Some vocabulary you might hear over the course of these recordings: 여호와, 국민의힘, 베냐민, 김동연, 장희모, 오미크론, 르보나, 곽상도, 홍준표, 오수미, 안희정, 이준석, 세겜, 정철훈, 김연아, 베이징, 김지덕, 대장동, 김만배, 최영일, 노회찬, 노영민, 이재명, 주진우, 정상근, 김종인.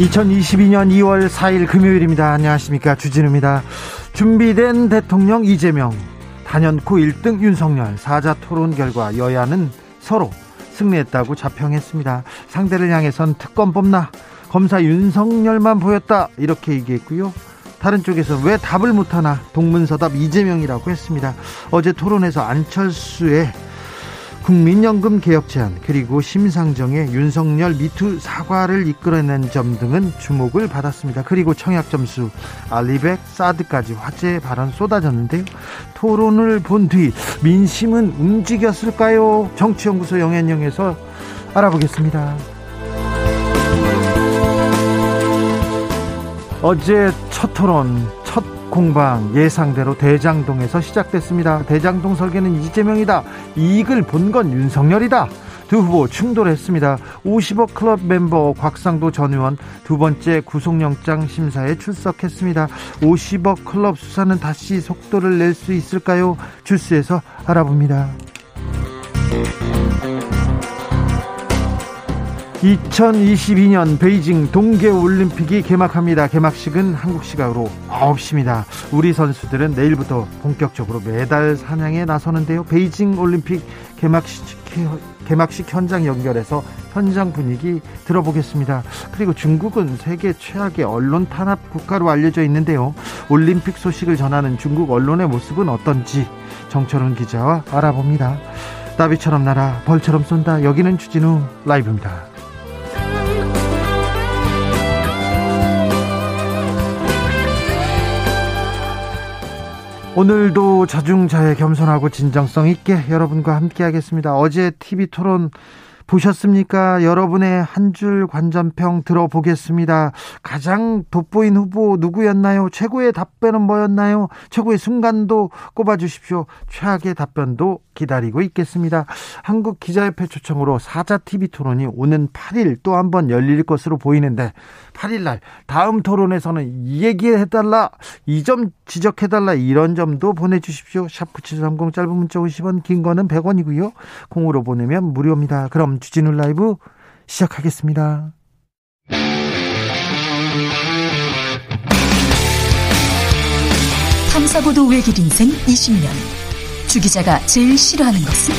(2022년 2월 4일) 금요일입니다. 안녕하십니까, 주진우입니다. 준비된 대통령 이재명, 단연코 1등 윤석열. 4자 토론 결과 여야는 서로 승리했다고 자평했습니다. 상대를 향해선 특검 뽑나, 검사 윤석열만 보였다, 이렇게 얘기했고요. 다른 쪽에서는 왜 답을 못하나, 동문서답 이재명이라고 했습니다. 어제 토론에서 안철수의 국민연금 개혁 제안, 그리고 심상정의 윤석열 미투 사과를 이끌어낸 점 등은 주목을 받았습니다. 그리고 청약 점수, 알리백, 사드까지 화제의 발언 쏟아졌는데요. 토론을 본 뒤 민심은 움직였을까요? 정치연구소 영앤영에서 알아보겠습니다. 어제 첫 토론, 첫 공방 예상대로 대장동에서 시작됐습니다. 대장동 설계는 이재명이다, 이익을 본 건 윤석열이다. 두 후보 충돌했습니다. 50억 클럽 멤버 곽상도 전 의원 두 번째 구속영장 심사에 출석했습니다. 50억 클럽 수사는 다시 속도를 낼 수 있을까요? 주스에서 알아봅니다. 2022년 베이징 동계올림픽이 개막합니다. 개막식은 한국시각으로 9시입니다. 우리 선수들은 내일부터 본격적으로 메달 사냥에 나서는데요. 베이징 올림픽 개막식 현장 연결해서 현장 분위기 들어보겠습니다. 그리고 중국은 세계 최악의 언론 탄압 국가로 알려져 있는데요. 올림픽 소식을 전하는 중국 언론의 모습은 어떤지 정철훈 기자와 알아봅니다. 나비처럼 날아 벌처럼 쏜다. 여기는 주진우 라이브입니다. 오늘도 자중자애, 겸손하고 진정성 있게 여러분과 함께하겠습니다. 어제 TV토론 보셨습니까? 여러분의 한 줄 관전평 들어보겠습니다. 가장 돋보인 후보 누구였나요? 최고의 답변은 뭐였나요? 최고의 순간도 꼽아주십시오. 최악의 답변도 기다리고 있겠습니다. 한국기자협회 초청으로 4자 TV토론이 오는 8일 또 한 번 열릴 것으로 보이는데, 8일날 다음 토론에서는 이 얘기해달라, 이 점 지적해달라, 이런 점도 보내주십시오. 샵9730 짧은 문자 50원, 긴 거는 100원이고요. 공으로 보내면 무료입니다. 그럼 주진우 라이브 시작하겠습니다. 탐사보도 외길 인생 20년. 주 기자가 제일 싫어하는 것은?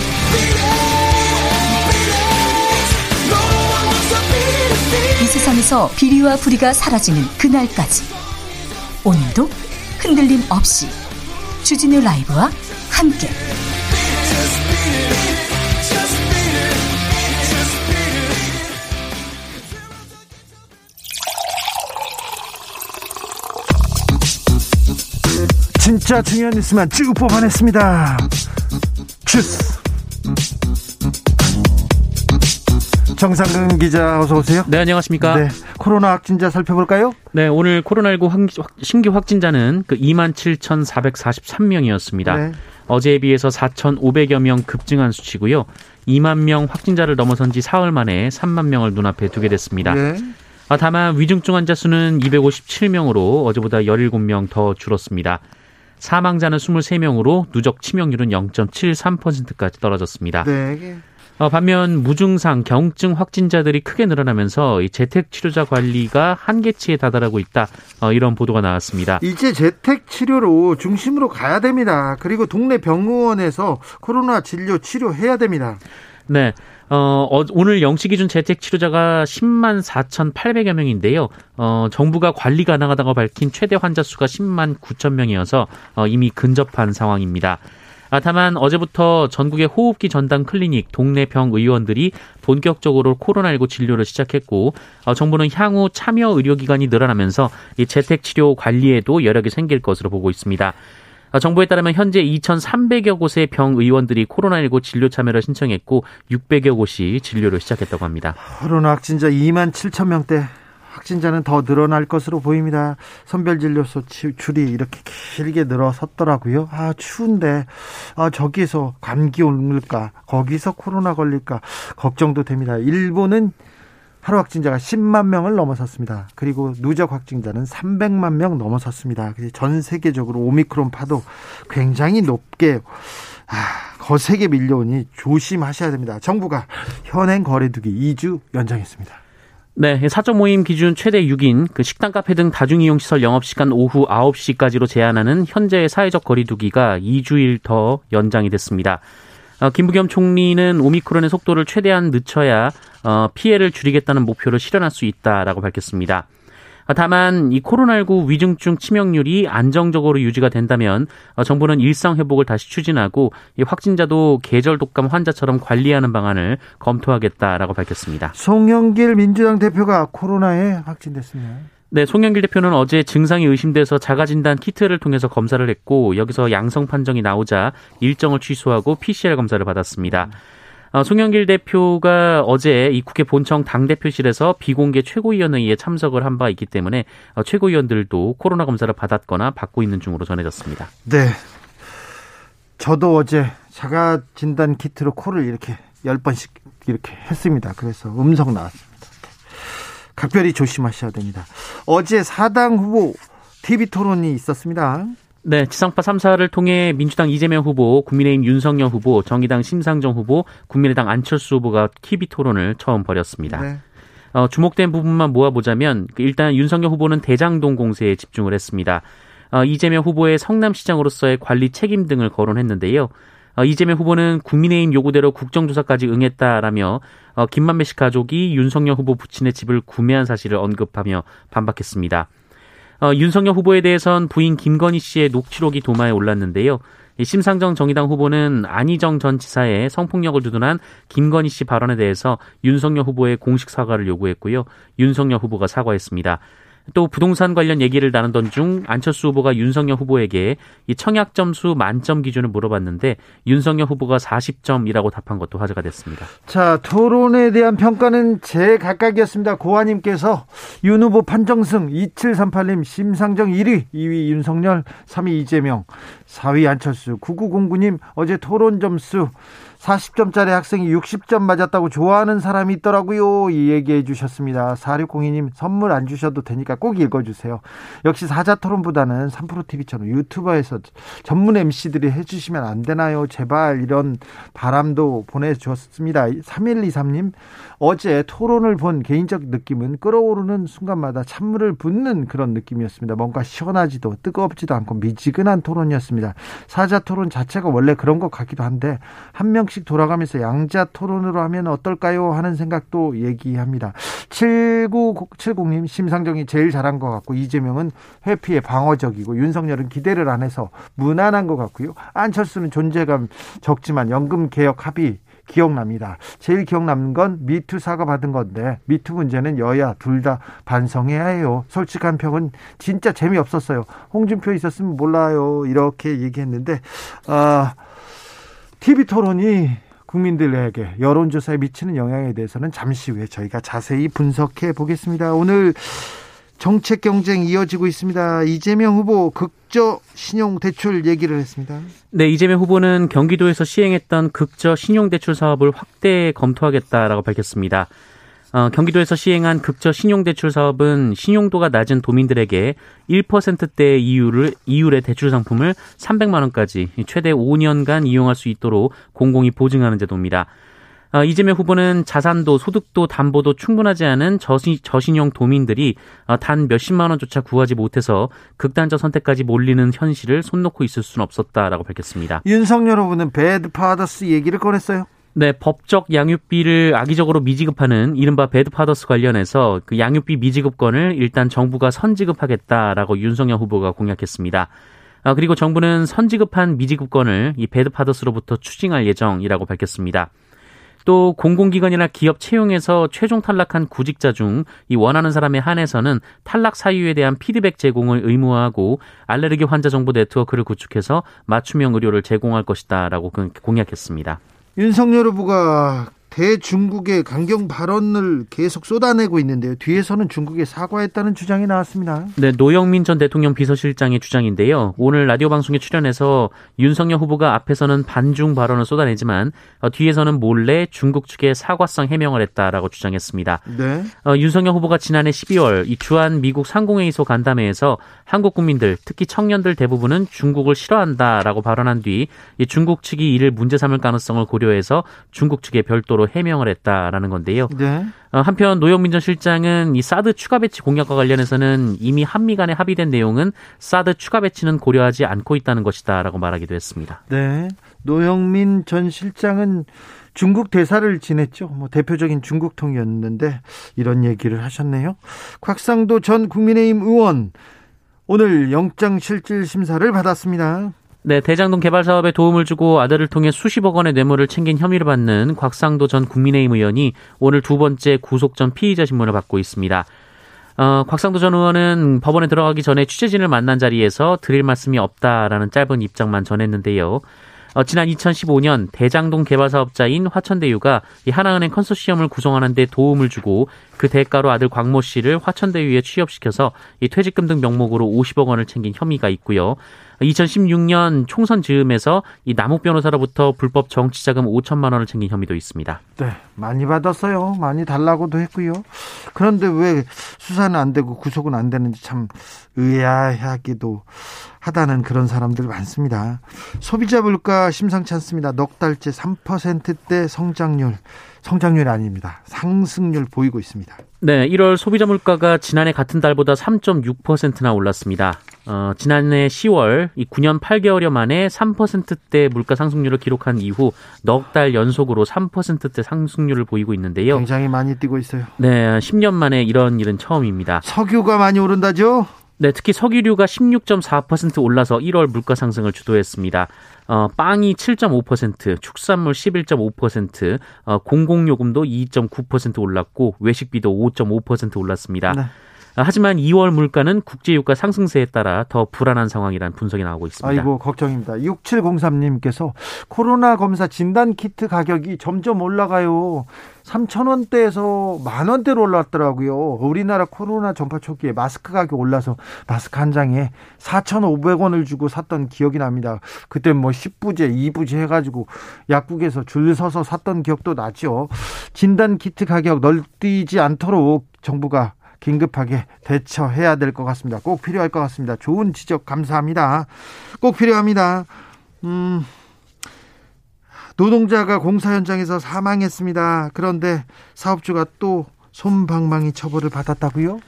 이 세상에서 비리와 부리가 사라지는 그날까지, 오늘도 흔들림 없이 주진우 라이브와 함께 진짜 중요한 뉴스만 쭉 뽑아냈습니다. 주스 정상근 기자, 어서 오세요. 네, 안녕하십니까. 네, 코로나 확진자 살펴볼까요? 네, 오늘 코로나19 신규 확진자는 27,443명이었습니다. 네. 어제에 비해서 4,500여 명 급증한 수치고요. 2만 명 확진자를 넘어선 지 사흘 만에 3만 명을 눈앞에 두게 됐습니다. 네. 다만 위중증 환자 수는 257명으로 어제보다 17명 더 줄었습니다. 사망자는 23명으로 누적 치명률은 0.73%까지 떨어졌습니다. 네. 반면 무증상, 경증 확진자들이 크게 늘어나면서 재택치료자 관리가 한계치에 다다르고 있다, 이런 보도가 나왔습니다. 이제 재택치료로 중심으로 가야 됩니다. 그리고 동네 병원에서 코로나 진료, 치료해야 됩니다. 네. 오늘 0시 기준 재택치료자가 10만 4,800여 명인데요. 정부가 관리 가능하다고 밝힌 최대 환자 수가 10만 9천 명이어서 이미 근접한 상황입니다. 다만 어제부터 전국의 호흡기 전담 클리닉, 동네 병 의원들이 본격적으로 코로나19 진료를 시작했고, 정부는 향후 참여 의료기관이 늘어나면서 이 재택치료 관리에도 여력이 생길 것으로 보고 있습니다. 정부에 따르면 현재 2,300여 곳의 병의원들이 코로나19 진료 참여를 신청했고 600여 곳이 진료를 시작했다고 합니다. 코로나 확진자 2만 7천 명대. 확진자는 더 늘어날 것으로 보입니다. 선별진료소 줄이 이렇게 길게 늘어섰더라고요. 아, 추운데 저기서 감기 올까? 거기서 코로나 걸릴까? 걱정도 됩니다. 일본은 하루 확진자가 10만 명을 넘어섰습니다. 그리고 누적 확진자는 300만 명 넘어섰습니다. 전 세계적으로 오미크론 파도 굉장히 높게 거세게 밀려오니 조심하셔야 됩니다. 정부가 현행 거리두기 2주 연장했습니다. 네, 사적 모임 기준 최대 6인, 그 식당, 카페 등 다중이용시설 영업시간 오후 9시까지로 제한하는 현재의 사회적 거리두기가 2주일 더 연장이 됐습니다. 김부겸 총리는 오미크론의 속도를 최대한 늦춰야 피해를 줄이겠다는 목표를 실현할 수 있다라고 밝혔습니다. 다만 이 코로나19 위중증 치명률이 안정적으로 유지가 된다면 정부는 일상 회복을 다시 추진하고 확진자도 계절 독감 환자처럼 관리하는 방안을 검토하겠다라고 밝혔습니다. 송영길 민주당 대표가 코로나에 확진됐습니다. 네, 송영길 대표는 어제 증상이 의심돼서 자가진단 키트를 통해서 검사를 했고 여기서 양성 판정이 나오자 일정을 취소하고 PCR 검사를 받았습니다. 송영길 대표가 어제 이 국회 본청 당대표실에서 비공개 최고위원회의에 참석을 한 바 있기 때문에 최고위원들도 코로나 검사를 받았거나 받고 있는 중으로 전해졌습니다. 네. 저도 어제 자가진단 키트로 코를 이렇게 10번씩 이렇게 했습니다. 그래서 음성 나왔습니다. 각별히 조심하셔야 됩니다. 어제 4당 후보 TV토론이 있었습니다. 네, 지상파 3사를 통해 민주당 이재명 후보, 국민의힘 윤석열 후보, 정의당 심상정 후보, 국민의당 안철수 후보가 TV 토론을 처음 벌였습니다. 네. 주목된 부분만 모아보자면 일단 윤석열 후보는 대장동 공세에 집중을 했습니다. 이재명 후보의 성남시장으로서의 관리 책임 등을 거론했는데요. 이재명 후보는 국민의힘 요구대로 국정조사까지 응했다라며 김만배 씨 가족이 윤석열 후보 부친의 집을 구매한 사실을 언급하며 반박했습니다. 윤석열 후보에 대해선 부인 김건희 씨의 녹취록이 도마에 올랐는데요. 심상정 정의당 후보는 안희정 전 지사의 성폭력을 두둔한 김건희 씨 발언에 대해서 윤석열 후보의 공식 사과를 요구했고요. 윤석열 후보가 사과했습니다. 또 부동산 관련 얘기를 나누던 중 안철수 후보가 윤석열 후보에게 이 청약 점수 만점 기준을 물어봤는데 윤석열 후보가 40점이라고 답한 것도 화제가 됐습니다. 자, 토론에 대한 평가는 제각각이었습니다. 고아님께서 윤 후보 판정승, 2738님 심상정 1위, 2위 윤석열, 3위 이재명, 4위 안철수. 9909님 어제 토론 점수 40점짜리 학생이 60점 맞았다고 좋아하는 사람이 있더라고요. 이 얘기해 주셨습니다. 4602님 선물 안 주셔도 되니까 꼭 읽어주세요. 역시 사자토론보다는 3프로TV처럼 유튜버에서 전문 MC들이 해주시면 안 되나요? 제발, 이런 바람도 보내주었습니다. 3123님 어제 토론을 본 개인적 느낌은 끓어오르는 순간마다 찬물을 붓는 그런 느낌이었습니다. 뭔가 시원하지도 뜨겁지도 않고 미지근한 토론이었습니다. 사자토론 자체가 원래 그런 것 같기도 한데 한 명 돌아가면서 양자 토론으로 하면 어떨까요 하는 생각도 얘기합니다. 7970님 심상정이 제일 잘한 것 같고 이재명은 회피에 방어적이고 윤석열은 기대를 안 해서 무난한 것 같고요. 안철수는 존재감 적지만 연금개혁 합의 기억납니다. 제일 기억남는 건 미투 사과 받은 건데 미투 문제는 여야 둘 다 반성해야 해요. 솔직한 평은 진짜 재미없었어요. 홍준표 있었으면 몰라요. 이렇게 얘기했는데 TV토론이 국민들에게 여론조사에 미치는 영향에 대해서는 잠시 후에 저희가 자세히 분석해 보겠습니다. 오늘 정책 경쟁 이어지고 있습니다. 이재명 후보 극저 신용대출 얘기를 했습니다. 네, 이재명 후보는 경기도에서 시행했던 극저 신용대출 사업을 확대 검토하겠다라고 밝혔습니다. 경기도에서 시행한 극저 신용대출 사업은 신용도가 낮은 도민들에게 1%대 이율의 대출 상품을 300만 원까지 최대 5년간 이용할 수 있도록 공공이 보증하는 제도입니다. 이재명 후보는 자산도 소득도 담보도 충분하지 않은 저신용 도민들이 단 몇십만 원조차 구하지 못해서 극단적 선택까지 몰리는 현실을 손 놓고 있을 수는 없었다라고 밝혔습니다. 윤석열 후보는 배드 파더스 얘기를 꺼냈어요. 네, 법적 양육비를 악의적으로 미지급하는 이른바 배드파더스 관련해서 그 양육비 미지급권을 일단 정부가 선지급하겠다라고 윤석열 후보가 공약했습니다. 그리고 정부는 선지급한 미지급권을 이 배드파더스로부터 추징할 예정이라고 밝혔습니다. 또 공공기관이나 기업 채용에서 최종 탈락한 구직자 중 이 원하는 사람에 한해서는 탈락 사유에 대한 피드백 제공을 의무화하고 알레르기 환자 정보 네트워크를 구축해서 맞춤형 의료를 제공할 것이다라고 공약했습니다. 윤석열 후보가 대중국의 강경 발언을 계속 쏟아내고 있는데요. 뒤에서는 중국에 사과했다는 주장이 나왔습니다. 네, 노영민 전 대통령 비서실장의 주장인데요. 오늘 라디오 방송에 출연해서 윤석열 후보가 앞에서는 반중 발언을 쏟아내지만 뒤에서는 몰래 중국 측에 사과성 해명을 했다라고 주장했습니다. 네. 윤석열 후보가 지난해 12월 이 주한 미국 상공회의소 간담회에서 한국 국민들, 특히 청년들 대부분은 중국을 싫어한다라고 발언한 뒤 이 중국 측이 이를 문제 삼을 가능성을 고려해서 중국 측에 별도로 해명을 했다라는 건데요. 네. 한편 노영민 전 실장은 이 사드 추가 배치 공약과 관련해서는 이미 한미 간에 합의된 내용은 사드 추가 배치는 고려하지 않고 있다는 것이다라고 말하기도 했습니다. 네, 노영민 전 실장은 중국 대사를 지냈죠. 대표적인 중국 통이었는데 이런 얘기를 하셨네요. 곽상도 전 국민의힘 의원 오늘 영장실질심사를 받았습니다. 네, 대장동 개발 사업에 도움을 주고 아들을 통해 수십억 원의 뇌물을 챙긴 혐의를 받는 곽상도 전 국민의힘 의원이 오늘 두 번째 구속 전 피의자 신문을 받고 있습니다. 곽상도 전 의원은 법원에 들어가기 전에 취재진을 만난 자리에서 드릴 말씀이 없다라는 짧은 입장만 전했는데요. 지난 2015년 대장동 개발 사업자인 화천대유가 이 하나은행 컨소시엄을 구성하는 데 도움을 주고 그 대가로 아들 곽모 씨를 화천대유에 취업시켜서 이 퇴직금 등 명목으로 50억 원을 챙긴 혐의가 있고요. 2016년 총선 즈음에서 이 남욱 변호사로부터 불법 정치자금 5천만 원을 챙긴 혐의도 있습니다. 네, 많이 받았어요. 많이 달라고도 했고요. 그런데 왜 수사는 안 되고 구속은 안 되는지 참 의아하기도 하다는 그런 사람들 많습니다. 소비자 물가 심상치 않습니다. 넉 달째 3%대 성장률이 아닙니다. 상승률 보이고 있습니다. 네, 1월 소비자 물가가 지난해 같은 달보다 3.6%나 올랐습니다. 지난해 10월 9년 8개월여 만에 3%대 물가 상승률을 기록한 이후 넉 달 연속으로 3%대 상승률을 보이고 있는데요. 굉장히 많이 뛰고 있어요. 네, 10년 만에 이런 일은 처음입니다. 석유가 많이 오른다죠? 네, 특히 석유류가 16.4% 올라서 1월 물가 상승을 주도했습니다. 빵이 7.5%, 축산물 11.5%, 공공요금도 2.9% 올랐고 외식비도 5.5% 올랐습니다. 네. 하지만 2월 물가는 국제유가 상승세에 따라 더 불안한 상황이라는 분석이 나오고 있습니다. 아이고, 걱정입니다. 6703님께서 코로나 검사 진단키트 가격이 점점 올라가요. 3,000원대에서 만원대로 올랐더라고요. 우리나라 코로나 전파 초기에 마스크 가격 올라서 마스크 한 장에 4,500원을 주고 샀던 기억이 납니다. 그때 10부제, 2부제 해가지고 약국에서 줄 서서 샀던 기억도 나죠. 진단키트 가격 널뛰지 않도록 정부가 긴급하게 대처해야 될 것 같습니다. 꼭 필요할 것 같습니다. 좋은 지적 감사합니다. 꼭 필요합니다. 노동자가 공사 현장에서 사망했습니다. 그런데 사업주가 또 솜방망이 처벌을 받았다고요?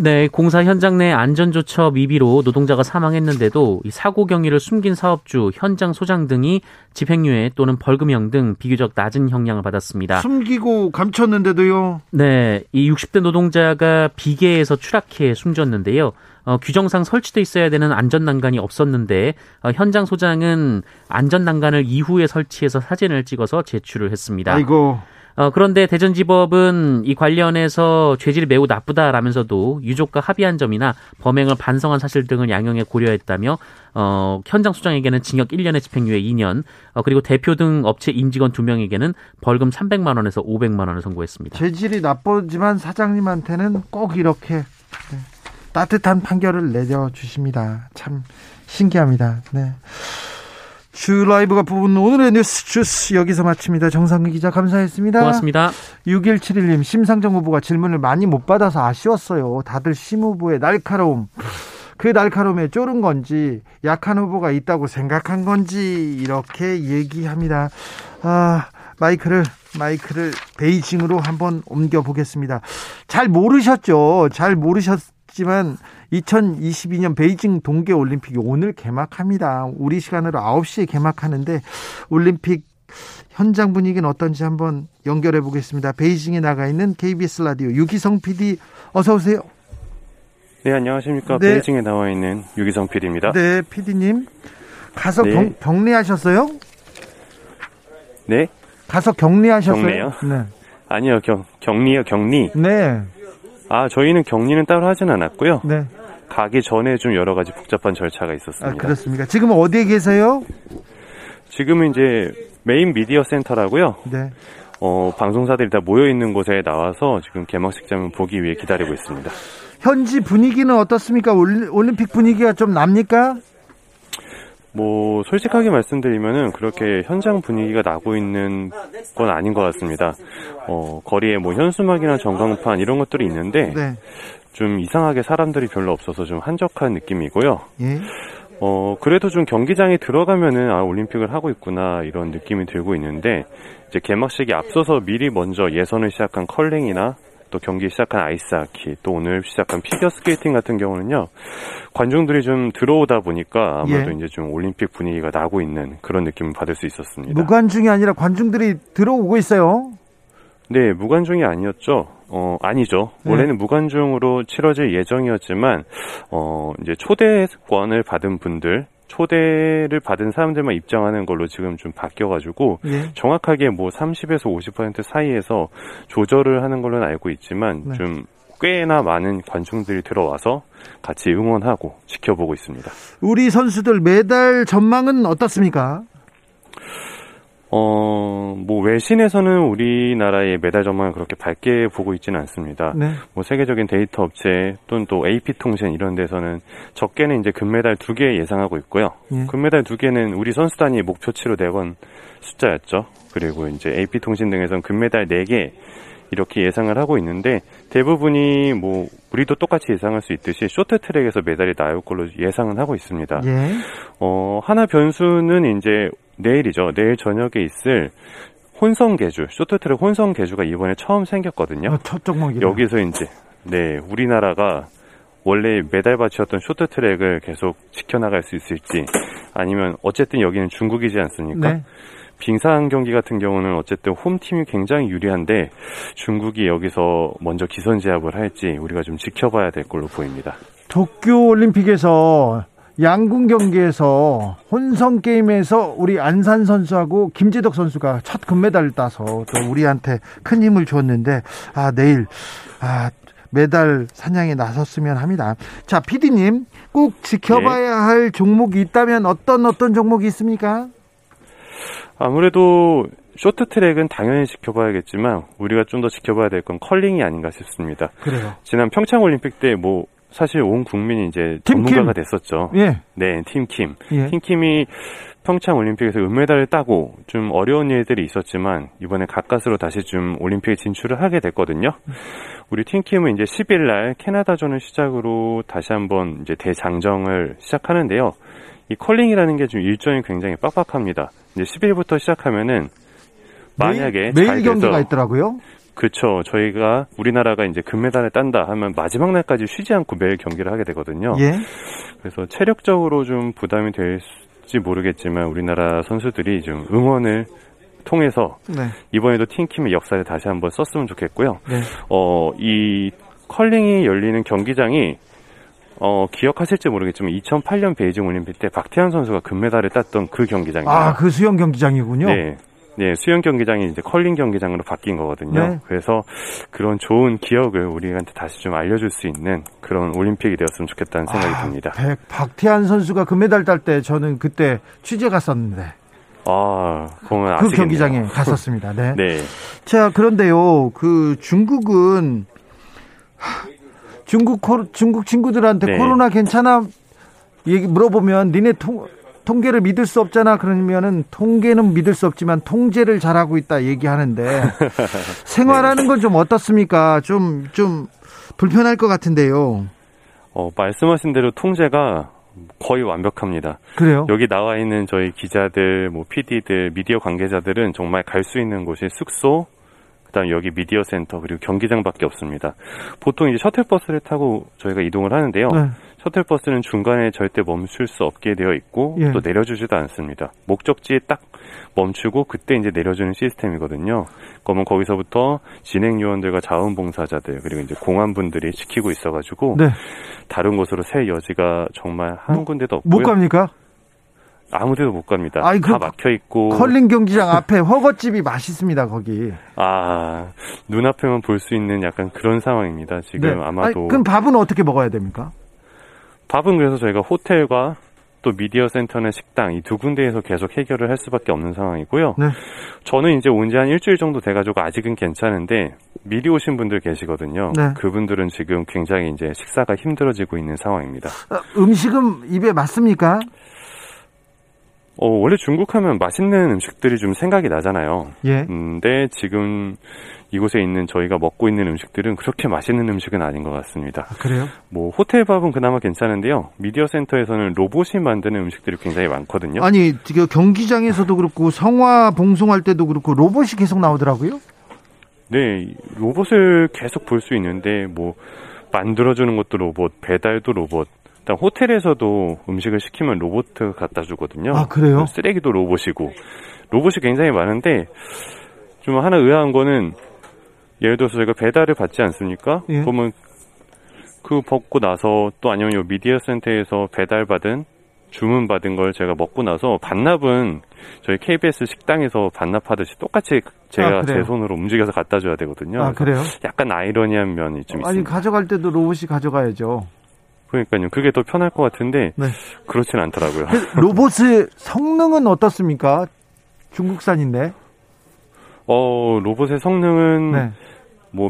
네, 공사 현장 내 안전조처 미비로 노동자가 사망했는데도 이 사고 경위를 숨긴 사업주, 현장 소장 등이 집행유예 또는 벌금형 등 비교적 낮은 형량을 받았습니다. 숨기고 감췄는데도요? 네, 이 60대 노동자가 비계에서 추락해 숨졌는데요. 규정상 설치돼 있어야 되는 안전난간이 없었는데 현장 소장은 안전난간을 이후에 설치해서 사진을 찍어서 제출을 했습니다. 아이고. 그런데 대전지법은 이 관련해서 죄질이 매우 나쁘다라면서도 유족과 합의한 점이나 범행을 반성한 사실 등을 양형에 고려했다며 현장 소장에게는 징역 1년에 집행유예 2년, 그리고 대표 등 업체 임직원 2명에게는 벌금 300만 원에서 500만 원을 선고했습니다. 죄질이 나쁘지만 사장님한테는 꼭 이렇게 따뜻한 판결을 내려주십니다. 참 신기합니다. 네. 주 라이브가 부분 오늘의 뉴스 주스 여기서 마칩니다. 정상근 기자 감사했습니다. 고맙습니다. 6171님 심상정 후보가 질문을 많이 못 받아서 아쉬웠어요. 다들 심 후보의 날카로움, 그 날카로움에 쫄은 건지 약한 후보가 있다고 생각한 건지 이렇게 얘기합니다. 마이크를 베이징으로 한번 옮겨보겠습니다. 잘 모르셨지만 2022년 베이징 동계올림픽이 오늘 개막합니다. 우리 시간으로 9시에 개막하는데 올림픽 현장 분위기는 어떤지 한번 연결해 보겠습니다. 베이징에 나가 있는 KBS 라디오 유기성 PD 어서 오세요. 네, 안녕하십니까. 네. 베이징에 나와 있는 유기성 PD입니다. 네, PD님 가서 네. 격리하셨어요? 네. 가서 격리하셨어요? 격리요? 네. 아니요, 격리요, 격리. 네. 아, 저희는 격리는 따로 하진 않았고요. 네. 가기 전에 좀 여러 가지 복잡한 절차가 있었습니다. 아, 그렇습니까? 지금 어디에 계세요? 지금은 이제 메인 미디어 센터라고요. 네. 방송사들이 다 모여있는 곳에 나와서 지금 개막식 장면 보기 위해 기다리고 있습니다. 현지 분위기는 어떻습니까? 올림픽 분위기가 좀 납니까? 뭐 솔직하게 말씀드리면은 그렇게 현장 분위기가 나고 있는 건 아닌 것 같습니다. 거리에 뭐 현수막이나 전광판 이런 것들이 있는데 네. 좀 이상하게 사람들이 별로 없어서 좀 한적한 느낌이고요. 예. 그래도 좀 경기장에 들어가면은 아 올림픽을 하고 있구나 이런 느낌이 들고 있는데 이제 개막식에 앞서서 미리 먼저 예선을 시작한 컬링이나 또 경기 시작한 아이스하키, 또 오늘 시작한 피겨스케이팅 같은 경우는요. 관중들이 좀 들어오다 보니까 아마도 예. 이제 좀 올림픽 분위기가 나고 있는 그런 느낌을 받을 수 있었습니다. 무관중이 아니라 관중들이 들어오고 있어요. 네, 무관중이 아니었죠. 아니죠. 원래는 무관중으로 치러질 예정이었지만 이제 초대권을 받은 분들 초대를 받은 사람들만 입장하는 걸로 지금 좀 바뀌어가지고 네. 정확하게 뭐 30에서 50% 사이에서 조절을 하는 걸로는 알고 있지만 네. 좀 꽤나 많은 관중들이 들어와서 같이 응원하고 지켜보고 있습니다. 우리 선수들 메달 전망은 어떻습니까? 뭐 외신에서는 우리나라의 메달 전망을 그렇게 밝게 보고 있지는 않습니다. 네. 뭐 세계적인 데이터 업체 또는 또 AP통신 이런 데서는 적게는 이제 금메달 2개 예상하고 있고요. 네. 금메달 2개는 우리 선수단이 목표치로 내건 숫자였죠. 그리고 이제 AP통신 등에서는 금메달 4개 이렇게 예상을 하고 있는데 대부분이 뭐 우리도 똑같이 예상할 수 있듯이 쇼트트랙에서 메달이 나올 걸로 예상은 하고 있습니다. 네. 하나 변수는 이제 내일이죠. 내일 저녁에 있을 혼성계주, 쇼트트랙 혼성계주가 이번에 처음 생겼거든요. 첫 종목이네. 여기서 이제 네 우리나라가 원래 메달밭이었던 쇼트트랙을 계속 지켜나갈 수 있을지 아니면 어쨌든 여기는 중국이지 않습니까? 네. 빙상 경기 같은 경우는 어쨌든 홈팀이 굉장히 유리한데 중국이 여기서 먼저 기선제압을 할지 우리가 좀 지켜봐야 될 걸로 보입니다. 도쿄올림픽에서 양궁 경기에서 혼성 게임에서 우리 안산 선수하고 김지덕 선수가 첫 금메달을 따서 또 우리한테 큰 힘을 줬는데 아 내일 메달 사냥에 나섰으면 합니다. 자, PD님 꼭 지켜봐야 할 종목이 있다면 어떤 종목이 있습니까? 아무래도 쇼트트랙은 당연히 지켜봐야겠지만 우리가 좀 더 지켜봐야 될 건 컬링이 아닌가 싶습니다. 그래요. 지난 평창올림픽 때 뭐 사실 온 국민이 이제 전문가가 됐었죠. 예. 네, 팀킴. 예. 팀킴이 평창 올림픽에서 은메달을 따고 좀 어려운 일들이 있었지만 이번에 가까스로 다시 좀 올림픽에 진출을 하게 됐거든요. 우리 팀킴은 이제 10일 날 캐나다전을 시작으로 다시 한번 이제 대장정을 시작하는데요. 이 컬링이라는 게 좀 일정이 굉장히 빡빡합니다. 이제 10일부터 시작하면은 만약에 매일 경기가 있더라고요. 그렇죠. 저희가 우리나라가 이제 금메달을 딴다 하면 마지막 날까지 쉬지 않고 매일 경기를 하게 되거든요. 예. 그래서 체력적으로 좀 부담이 될지 모르겠지만 우리나라 선수들이 좀 응원을 통해서 네. 이번에도 팀킴의 역사를 다시 한번 썼으면 좋겠고요. 네. 이 컬링이 열리는 경기장이 기억하실지 모르겠지만 2008년 베이징 올림픽 때 박태환 선수가 금메달을 땄던 그 경기장입니다. 아, 그 수영 경기장이군요. 네. 네, 수영 경기장이 이제 컬링 경기장으로 바뀐 거거든요. 네. 그래서 그런 좋은 기억을 우리한테 다시 좀 알려줄 수 있는 그런 올림픽이 되었으면 좋겠다는 생각이 듭니다. 박태환 선수가 금메달 딸 때 저는 그때 취재 갔었는데. 아, 그러면 아시겠네요. 그 경기장에 갔었습니다. 네. 네. 자, 그런데요, 중국은 중국 친구들한테 네. 코로나 괜찮아 얘기 물어보면 니네 통계를 믿을 수 없잖아. 그러면은 통계는 믿을 수 없지만 통제를 잘하고 있다 얘기하는데 생활하는 건 좀 어떻습니까? 좀 불편할 것 같은데요. 말씀하신 대로 통제가 거의 완벽합니다. 그래요? 여기 나와 있는 저희 기자들, 뭐 PD들, 미디어 관계자들은 정말 갈 수 있는 곳이 숙소, 그다음 여기 미디어 센터 그리고 경기장밖에 없습니다. 보통 이제 셔틀버스를 타고 저희가 이동을 하는데요. 네. 셔틀버스는 중간에 절대 멈출 수 없게 되어 있고 예. 또 내려주지도 않습니다. 목적지에 딱 멈추고 그때 이제 내려주는 시스템이거든요. 그러면 거기서부터 진행요원들과 자원봉사자들 그리고 이제 공안분들이 지키고 있어가지고 네. 다른 곳으로 새 여지가 정말 한 군데도 없고요. 못 갑니까? 아무데도 못 갑니다. 아이, 다 막혀 있고. 컬링 경기장 앞에 허거집이 맛있습니다, 거기. 아, 눈앞에만 볼 수 있는 약간 그런 상황입니다, 지금. 네. 아마도. 아니, 그럼 밥은 어떻게 먹어야 됩니까? 밥은 그래서 저희가 호텔과 또 미디어 센터나 식당 이 두 군데에서 계속 해결을 할 수밖에 없는 상황이고요. 네. 저는 이제 온 지 한 일주일 정도 돼가지고 아직은 괜찮은데 미리 오신 분들 계시거든요. 네. 그분들은 지금 굉장히 이제 식사가 힘들어지고 있는 상황입니다. 음식은 입에 맞습니까? 원래 중국하면 맛있는 음식들이 좀 생각이 나잖아요. 예. 근데 지금 이곳에 있는 저희가 먹고 있는 음식들은 그렇게 맛있는 음식은 아닌 것 같습니다. 아, 그래요? 뭐 호텔 밥은 그나마 괜찮은데요. 미디어 센터에서는 로봇이 만드는 음식들이 굉장히 많거든요. 아니, 지금 경기장에서도 그렇고 성화 봉송할 때도 그렇고 로봇이 계속 나오더라고요. 네, 로봇을 계속 볼 수 있는데 뭐 만들어주는 것도 로봇, 배달도 로봇. 일단 호텔에서도 음식을 시키면 로봇 갖다 주거든요. 아, 그래요? 쓰레기도 로봇이고. 로봇이 굉장히 많은데 좀 하나 의아한 거는 예를 들어서 저희가 배달을 받지 않습니까? 예. 그러면 그거 먹고 나서 또 아니면 요 미디어 센터에서 배달받은 주문받은 걸 제가 먹고 나서 반납은 저희 KBS 식당에서 반납하듯이 똑같이 제가 제 손으로 움직여서 갖다 줘야 되거든요. 아, 그래요? 약간 아이러니한 면이 좀 있습니다. 아니, 가져갈 때도 로봇이 가져가야죠. 그러니까요. 그게 더 편할 것 같은데 네. 그렇진 않더라고요. 로봇의 성능은 어떻습니까? 중국산인데. 로봇의 성능은 네. 뭐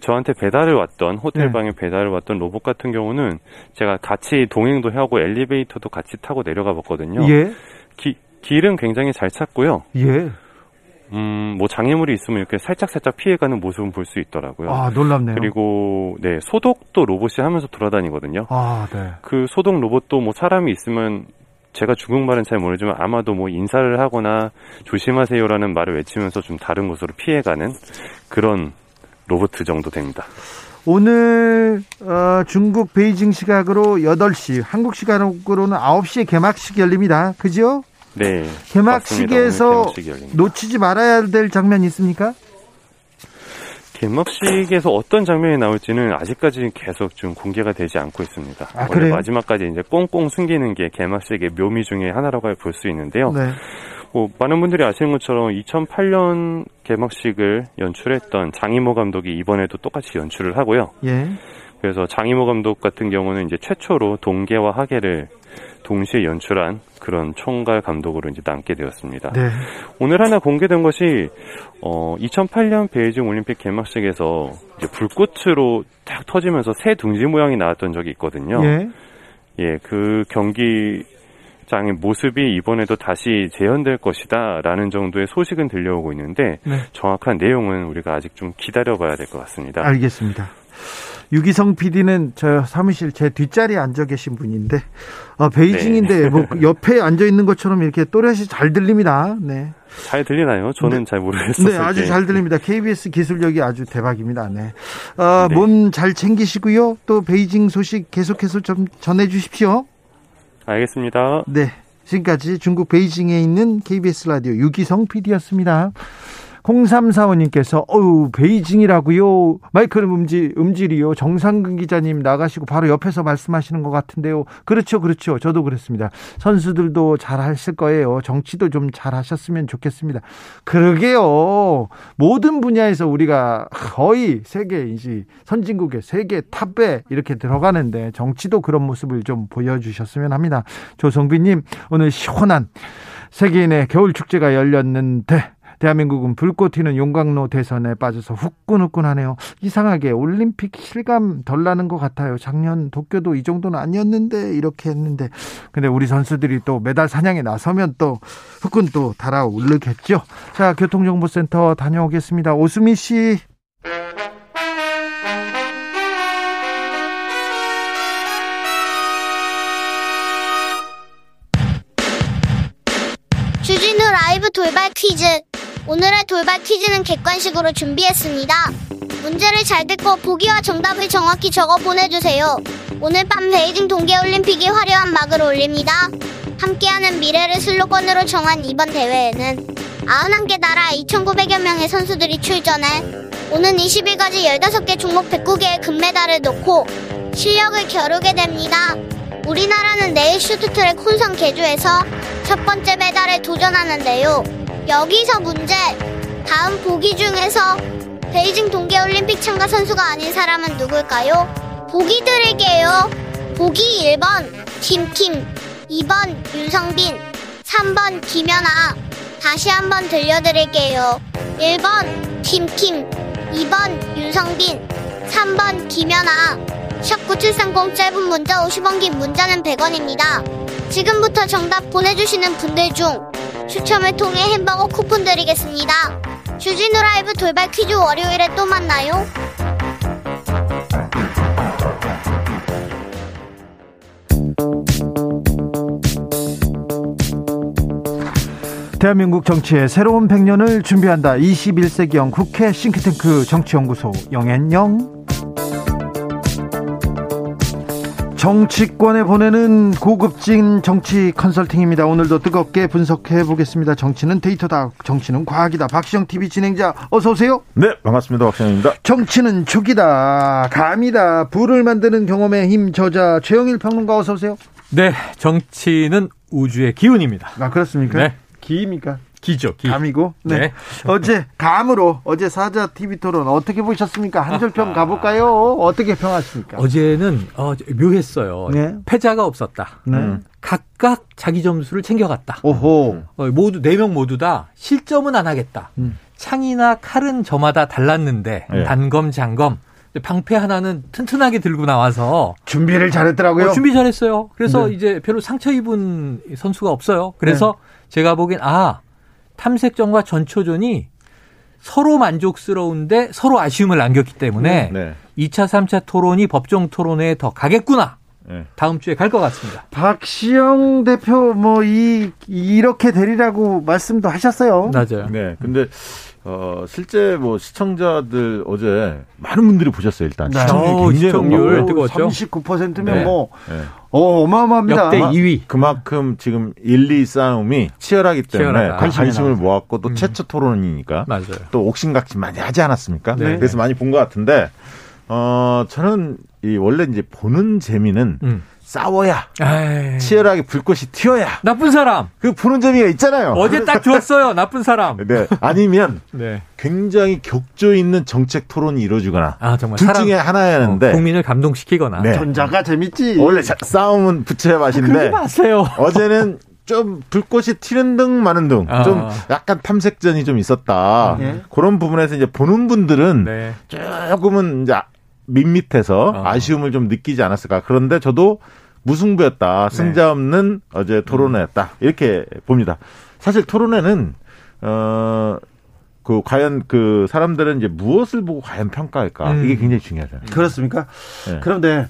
저한테 배달을 왔던 호텔방에 네. 배달을 왔던 로봇 같은 경우는 제가 같이 동행도 하고 엘리베이터도 같이 타고 내려가 봤거든요. 예. 길은 굉장히 잘 찾고요. 예. 뭐 장애물이 있으면 이렇게 살짝살짝 피해가는 모습은 볼 수 있더라고요. 아, 놀랍네요. 그리고 네, 소독도 로봇이 하면서 돌아다니거든요. 아, 네. 그 소독 로봇도 뭐 사람이 있으면 제가 중국말은 잘 모르지만 아마도 뭐 인사를 하거나 조심하세요라는 말을 외치면서 좀 다른 곳으로 피해가는 그런 로봇 정도 됩니다. 오늘 중국 베이징 시각으로 8시, 한국 시각으로는 9시에 개막식 열립니다. 그죠? 네, 개막식에서 놓치지 말아야 될 장면이 있습니까? 개막식에서 어떤 장면이 나올지는 아직까지는 계속 좀 공개가 되지 않고 있습니다. 아, 원래 마지막까지 이제 꽁꽁 숨기는 게 개막식의 묘미 중에 하나라고 볼 수 있는데요. 네. 많은 분들이 아시는 것처럼 2008년 개막식을 연출했던 장희모 감독이 이번에도 똑같이 연출을 하고요. 예. 그래서 장희모 감독 같은 경우는 이제 최초로 동계와 하계를 동시에 연출한 그런 총괄 감독으로 이제 남게 되었습니다. 네. 오늘 하나 공개된 것이 2008년 베이징 올림픽 개막식에서 이제 불꽃으로 탁 터지면서 새 둥지 모양이 나왔던 적이 있거든요. 예. 예, 그 경기장의 모습이 이번에도 다시 재현될 것이다라는 정도의 소식은 들려오고 있는데 네. 정확한 내용은 우리가 아직 좀 기다려봐야 될 것 같습니다. 알겠습니다. 유기성 PD는 저 사무실 제 뒷자리에 앉아 계신 분인데 베이징인데 네. 뭐 옆에 앉아 있는 것처럼 이렇게 또렷이 잘 들립니다. 네. 잘 들리나요? 저는 네. 잘 모르겠어요. 네, 아주 잘 들립니다. KBS 기술력이 아주 대박입니다. 네. 네. 몸 잘 챙기시고요. 또 베이징 소식 계속해서 좀 전해 주십시오. 알겠습니다. 네. 지금까지 중국 베이징에 있는 KBS 라디오 유기성 PD였습니다. 0345님께서 베이징이라고요. 마이크를 음질이요. 정상근 기자님 나가시고 바로 옆에서 말씀하시는 것 같은데요. 그렇죠. 그렇죠. 저도 그랬습니다. 선수들도 잘하실 거예요. 정치도 좀 잘하셨으면 좋겠습니다. 그러게요. 모든 분야에서 우리가 거의 선진국의 세계 탑에 이렇게 들어가는데 정치도 그런 모습을 좀 보여주셨으면 합니다. 조성빈님, 오늘 시원한 세계인의 겨울축제가 열렸는데 대한민국은 불꽃 튀는 용광로 대선에 빠져서 후끈후끈하네요. 이상하게 올림픽 실감 덜 나는 것 같아요. 작년 도쿄도 이 정도는 아니었는데 이렇게 했는데, 근데 우리 선수들이 또 메달 사냥에 나서면 또 후끈 또 달아오르겠죠. 자, 교통정보센터 다녀오겠습니다. 오수미 씨. 주진우 라이브 돌발 퀴즈. 오늘의 돌발 퀴즈는 객관식으로 준비했습니다. 문제를 잘 듣고 보기와 정답을 정확히 적어 보내주세요. 오늘 밤 베이징 동계올림픽이 화려한 막을 올립니다. 함께하는 미래를 슬로건으로 정한 이번 대회에는 91개 나라 2,900여 명의 선수들이 출전해 오는 20일까지 15개 종목 109개의 금메달을 놓고 실력을 겨루게 됩니다. 우리나라는 내일 쇼트트랙 혼성 계주에서 첫 번째 메달에 도전하는데요. 여기서 문제! 다음 보기 중에서 베이징 동계올림픽 참가 선수가 아닌 사람은 누굴까요? 보기 드릴게요. 보기 1번 김팀, 2번 윤성빈, 3번 김연아. 다시 한번 들려드릴게요. 1번 김팀, 2번 윤성빈, 3번 김연아. #9730 짧은 문자 50원, 긴 문자는 100원입니다. 지금부터 정답 보내주시는 분들 중 추첨을 통해 햄버거 쿠폰 드리겠습니다. 주진우 라이브 돌발 퀴즈, 월요일에 또 만나요. 대한민국 정치의 새로운 100년을 준비한다. 21세기형 국회 싱크탱크 정치연구소 영앤영. 정치권에 보내는 고급진 정치 컨설팅입니다. 오늘도 뜨겁게 분석해 보겠습니다. 정치는 데이터다, 정치는 과학이다. 박시영 TV 진행자, 어서 오세요. 네, 반갑습니다. 박시영입니다. 정치는 촉이다, 감이다, 불을 만드는 경험의 힘. 저자 최영일 평론가, 어서 오세요. 네, 정치는 우주의 기운입니다. 아, 그렇습니까? 네. 기입니까? 기죠. 기. 감이고. 네. 네. 어제 감으로 어제 사자 TV 토론 어떻게 보셨습니까? 한줄평 가볼까요? 어떻게 평하십니까? 어제는 묘했어요. 네. 패자가 없었다. 네. 각각 자기 점수를 챙겨갔다. 오호. 모두 4명 모두 다 실점은 안 하겠다. 창이나 칼은 저마다 달랐는데 네. 단검 장검. 방패 하나는 튼튼하게 들고 나와서 준비를 잘했더라고요. 준비 잘했어요. 그래서 네. 이제 별로 상처 입은 선수가 없어요. 그래서 네. 제가 보기엔 탐색전과 전초전이 서로 만족스러운데 서로 아쉬움을 남겼기 때문에 네. 2차, 3차 토론이 법정 토론회에 더 가겠구나. 네. 다음 주에 갈 것 같습니다. 박시영 대표 이렇게 되리라고 말씀도 하셨어요. 맞아요. 네. 근데 실제 시청자들 어제 많은 분들이 보셨어요. 일단 네. 시청률 뜨거웠죠. 39%면 네. 어마어마합니다. 역대 2위. 그만큼 지금 1, 2 싸움이 치열하기 때문에 관심을 모았고 또 최초 토론이니까 맞아요. 또 옥신각신 많이 하지 않았습니까? 네. 그래서 많이 본 것 같은데 저는 원래 이제 보는 재미는 싸워야 치열하게 불꽃이 튀어야 나쁜 사람 그 보는 재미가 있잖아요. 어제 딱 좋았어요. 나쁜 사람. 네. 아니면 네. 굉장히 격조 있는 정책 토론이 이루어지거나 정말 둘 중에 하나였는데 국민을 감동시키거나 네. 전자가 재밌지. 원래 싸움은 부채의 맛인데 그러지 마세요. 어제는 좀 불꽃이 튀는 등 마는 등 좀 약간 탐색전이 좀 있었다. 네. 그런 부분에서 이제 보는 분들은 네. 조금은 이제 밋밋해서 아쉬움을 좀 느끼지 않았을까. 그런데 저도 무승부였다. 승자 없는 네. 어제 토론회였다. 이렇게 봅니다. 사실 토론회는 과연 사람들은 이제 무엇을 보고 과연 평가할까? 이게 굉장히 중요하잖아요. 그렇습니까? 네. 그런데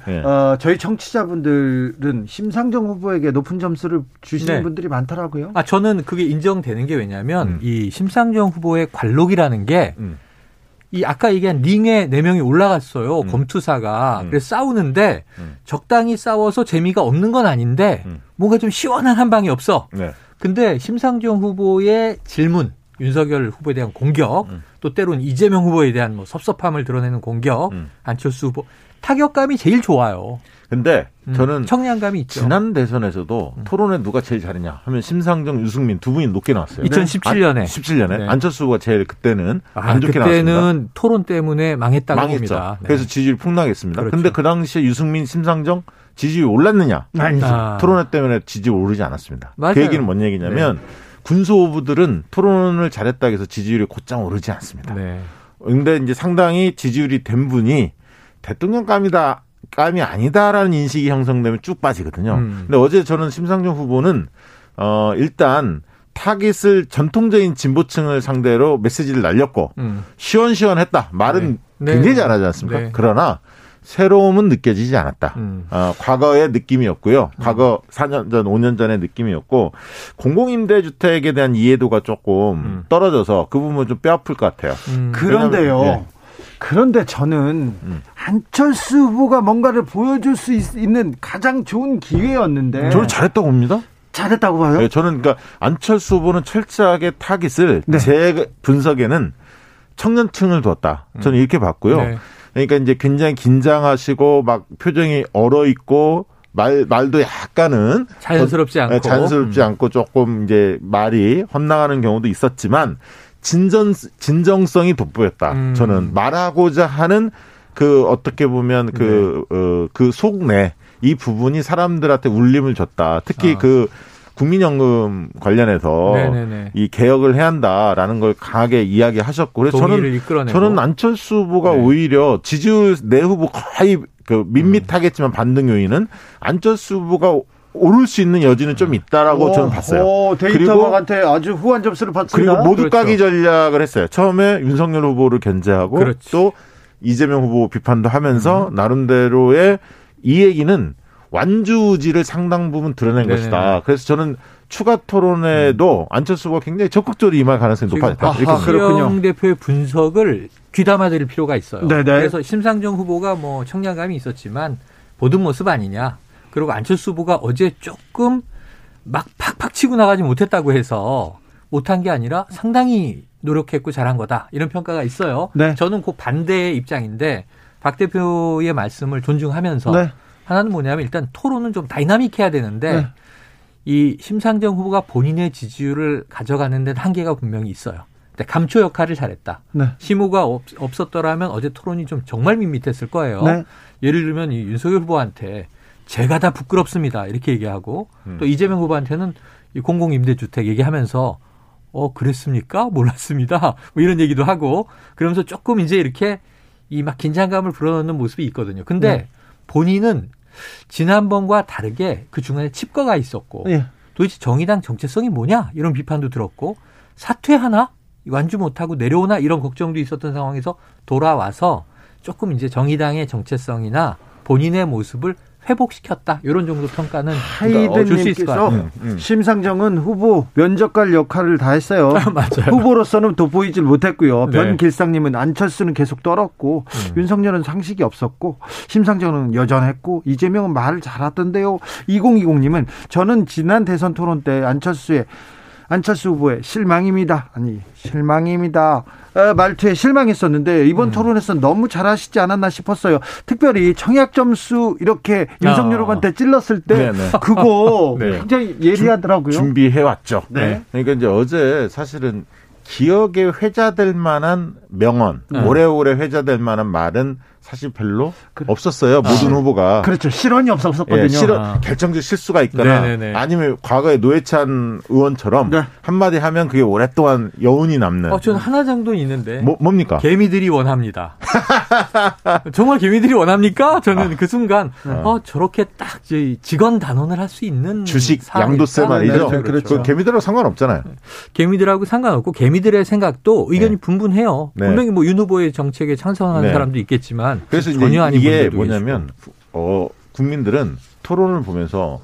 저희 청취자분들은 심상정 후보에게 높은 점수를 주시는 네. 분들이 많더라고요. 저는 그게 인정되는 게 왜냐하면 이 심상정 후보의 관록이라는 게 이 아까 얘기한 링에 4명이 올라갔어요. 검투사가. 그래서 싸우는데 적당히 싸워서 재미가 없는 건 아닌데 뭔가 좀 시원한 한 방이 없어. 네. 근데 심상정 후보의 질문, 윤석열 후보에 대한 공격, 또 때론 이재명 후보에 대한 섭섭함을 드러내는 공격, 안철수 후보 타격감이 제일 좋아요. 근데 저는 청량감이 있죠. 지난 대선에서도 토론에 누가 제일 잘했냐 하면 심상정, 유승민 두 분이 높게 나왔어요. 2017년에. 17년에. 네. 안철수 후보가 제일 그때는 안 좋게 나왔습니다. 그때는 토론 때문에 망했다고 봅니다. 네. 그래서 지지율이 폭락했습니다. 그런데 그렇죠. 그 당시에 유승민, 심상정 지지율이 올랐느냐? 아니죠. 토론회 때문에 지지율이 오르지 않았습니다. 맞아요. 그 얘기는 뭔 얘기냐면 네. 군소 후보들은 토론을 잘했다고 해서 지지율이 곧장 오르지 않습니다. 그런데 네. 이제 상당히 지지율이 된 분이 대통령감이다. 감이 아니다라는 인식이 형성되면 쭉 빠지거든요. 근데 어제 저는 심상정 후보는 일단 타깃을 전통적인 진보층을 상대로 메시지를 날렸고 시원시원했다. 말은 네. 굉장히 네. 잘하지 않습니까? 네. 그러나 새로움은 느껴지지 않았다. 과거의 느낌이었고요. 과거 4년 전, 5년 전의 느낌이었고 공공임대주택에 대한 이해도가 조금 떨어져서 그 부분은 좀 뼈아플 것 같아요. 그런데요. 네. 그런데 저는 안철수 후보가 뭔가를 보여줄 수 있는 가장 좋은 기회였는데 저는 잘했다고 봅니다. 잘했다고 봐요? 네, 저는 그러니까 안철수 후보는 철저하게 타깃을 네. 제 분석에는 청년층을 두었다. 저는 이렇게 봤고요. 네. 그러니까 이제 굉장히 긴장하시고 막 표정이 얼어 있고 말도 약간은 자연스럽지 않고 조금 이제 말이 헛나가는 경우도 있었지만 진정성이 돋보였다. 저는 말하고자 하는 그 어떻게 보면 그 속내 이 부분이 사람들한테 울림을 줬다. 특히 그 국민연금 관련해서 네네네. 이 개혁을 해야 한다라는 걸 강하게 이야기하셨고, 그래서 저는 안철수 후보가 오히려 지지율 내 후보 거의 그 밋밋하겠지만 반등 요인은 안철수 후보가 오를 수 있는 여지는 좀 있다라고 저는 봤어요. 데이터박한테 아주 후한 점수를 받습니다. 그리고 모두 까기 전략을 했어요. 처음에 윤석열 후보를 견제하고 또 이재명 후보 비판도 하면서 나름대로의 이 얘기는 완주의지를 상당 부분 드러낸 것이다. 그래서 저는 추가 토론에도 안철수 후보가 굉장히 적극적으로 임할 가능성이 높아졌다. 심상정 대표의 분석을 귀담아드릴 필요가 있어요. 네네. 그래서 심상정 후보가 뭐 청량감이 있었지만 보던 모습 아니냐. 그리고 안철수 후보가 어제 조금 막 팍팍 치고 나가지 못했다고 해서 못한 게 아니라 상당히 노력했고 잘한 거다. 이런 평가가 있어요. 네. 저는 그 반대의 입장인데 박 대표의 말씀을 존중하면서 네. 하나는 뭐냐면 일단 토론은 좀 다이나믹해야 되는데 네. 이 심상정 후보가 본인의 지지율을 가져가는 데는 한계가 분명히 있어요. 감초 역할을 잘했다. 네. 심호가 없었더라면 어제 토론이 좀 정말 밋밋했을 거예요. 네. 예를 들면 이 윤석열 후보한테 제가 다 부끄럽습니다. 이렇게 얘기하고 또 이재명 후보한테는 이 공공임대주택 얘기하면서 그랬습니까? 몰랐습니다. 뭐 이런 얘기도 하고 그러면서 조금 이제 이렇게 이 막 긴장감을 불어넣는 모습이 있거든요. 근데 네. 본인은 지난번과 다르게 그 중간에 칩거가 있었고 네. 도대체 정의당 정체성이 뭐냐? 이런 비판도 들었고 사퇴하나? 완주 못하고 내려오나? 이런 걱정도 있었던 상황에서 돌아와서 조금 이제 정의당의 정체성이나 본인의 모습을 회복시켰다. 이런 정도 평가는 줄 수 있을 것 같아요. 심상정은 후보 면접 갈 역할을 다 했어요. 맞아요. 후보로서는 돋보이질 못했고요. 네. 변길상님은 안철수는 계속 떨었고 윤석열은 상식이 없었고 심상정은 여전했고 이재명은 말을 잘하던데요. 2020님은 저는 지난 대선 토론 때 안철수 후보의 실망입니다. 말투에 실망했었는데 이번 토론에서 너무 잘하시지 않았나 싶었어요. 특별히 청약 점수 이렇게 윤석열 후보한테 찔렀을 때 네네. 그거 네. 굉장히 예리하더라고요. 준비해왔죠. 네. 그러니까 이제 어제 사실은 기억에 회자될 만한 명언, 오래오래 회자될 만한 말은 사실 별로 없었어요. 모든 후보가. 그렇죠. 실언이 없었거든요. 예, 결정적 실수가 있거나 네네네. 아니면 과거에 노회찬 의원처럼 네. 한마디 하면 그게 오랫동안 여운이 남는. 저는 하나 정도 있는데. 뭡니까? 개미들이 원합니다. 정말 개미들이 원합니까? 저는 그 순간 저렇게 딱 직원 단언을 할 수 있는. 주식 양도세 말이죠. 그렇죠. 개미들하고 상관없잖아요. 개미들하고 상관없고 개미들의 생각도 의견이 분분해요. 네. 분명히 뭐 윤 후보의 정책에 찬성하는 네. 사람도 있겠지만. 그래서 전혀 이게 뭐냐면 국민들은 토론을 보면서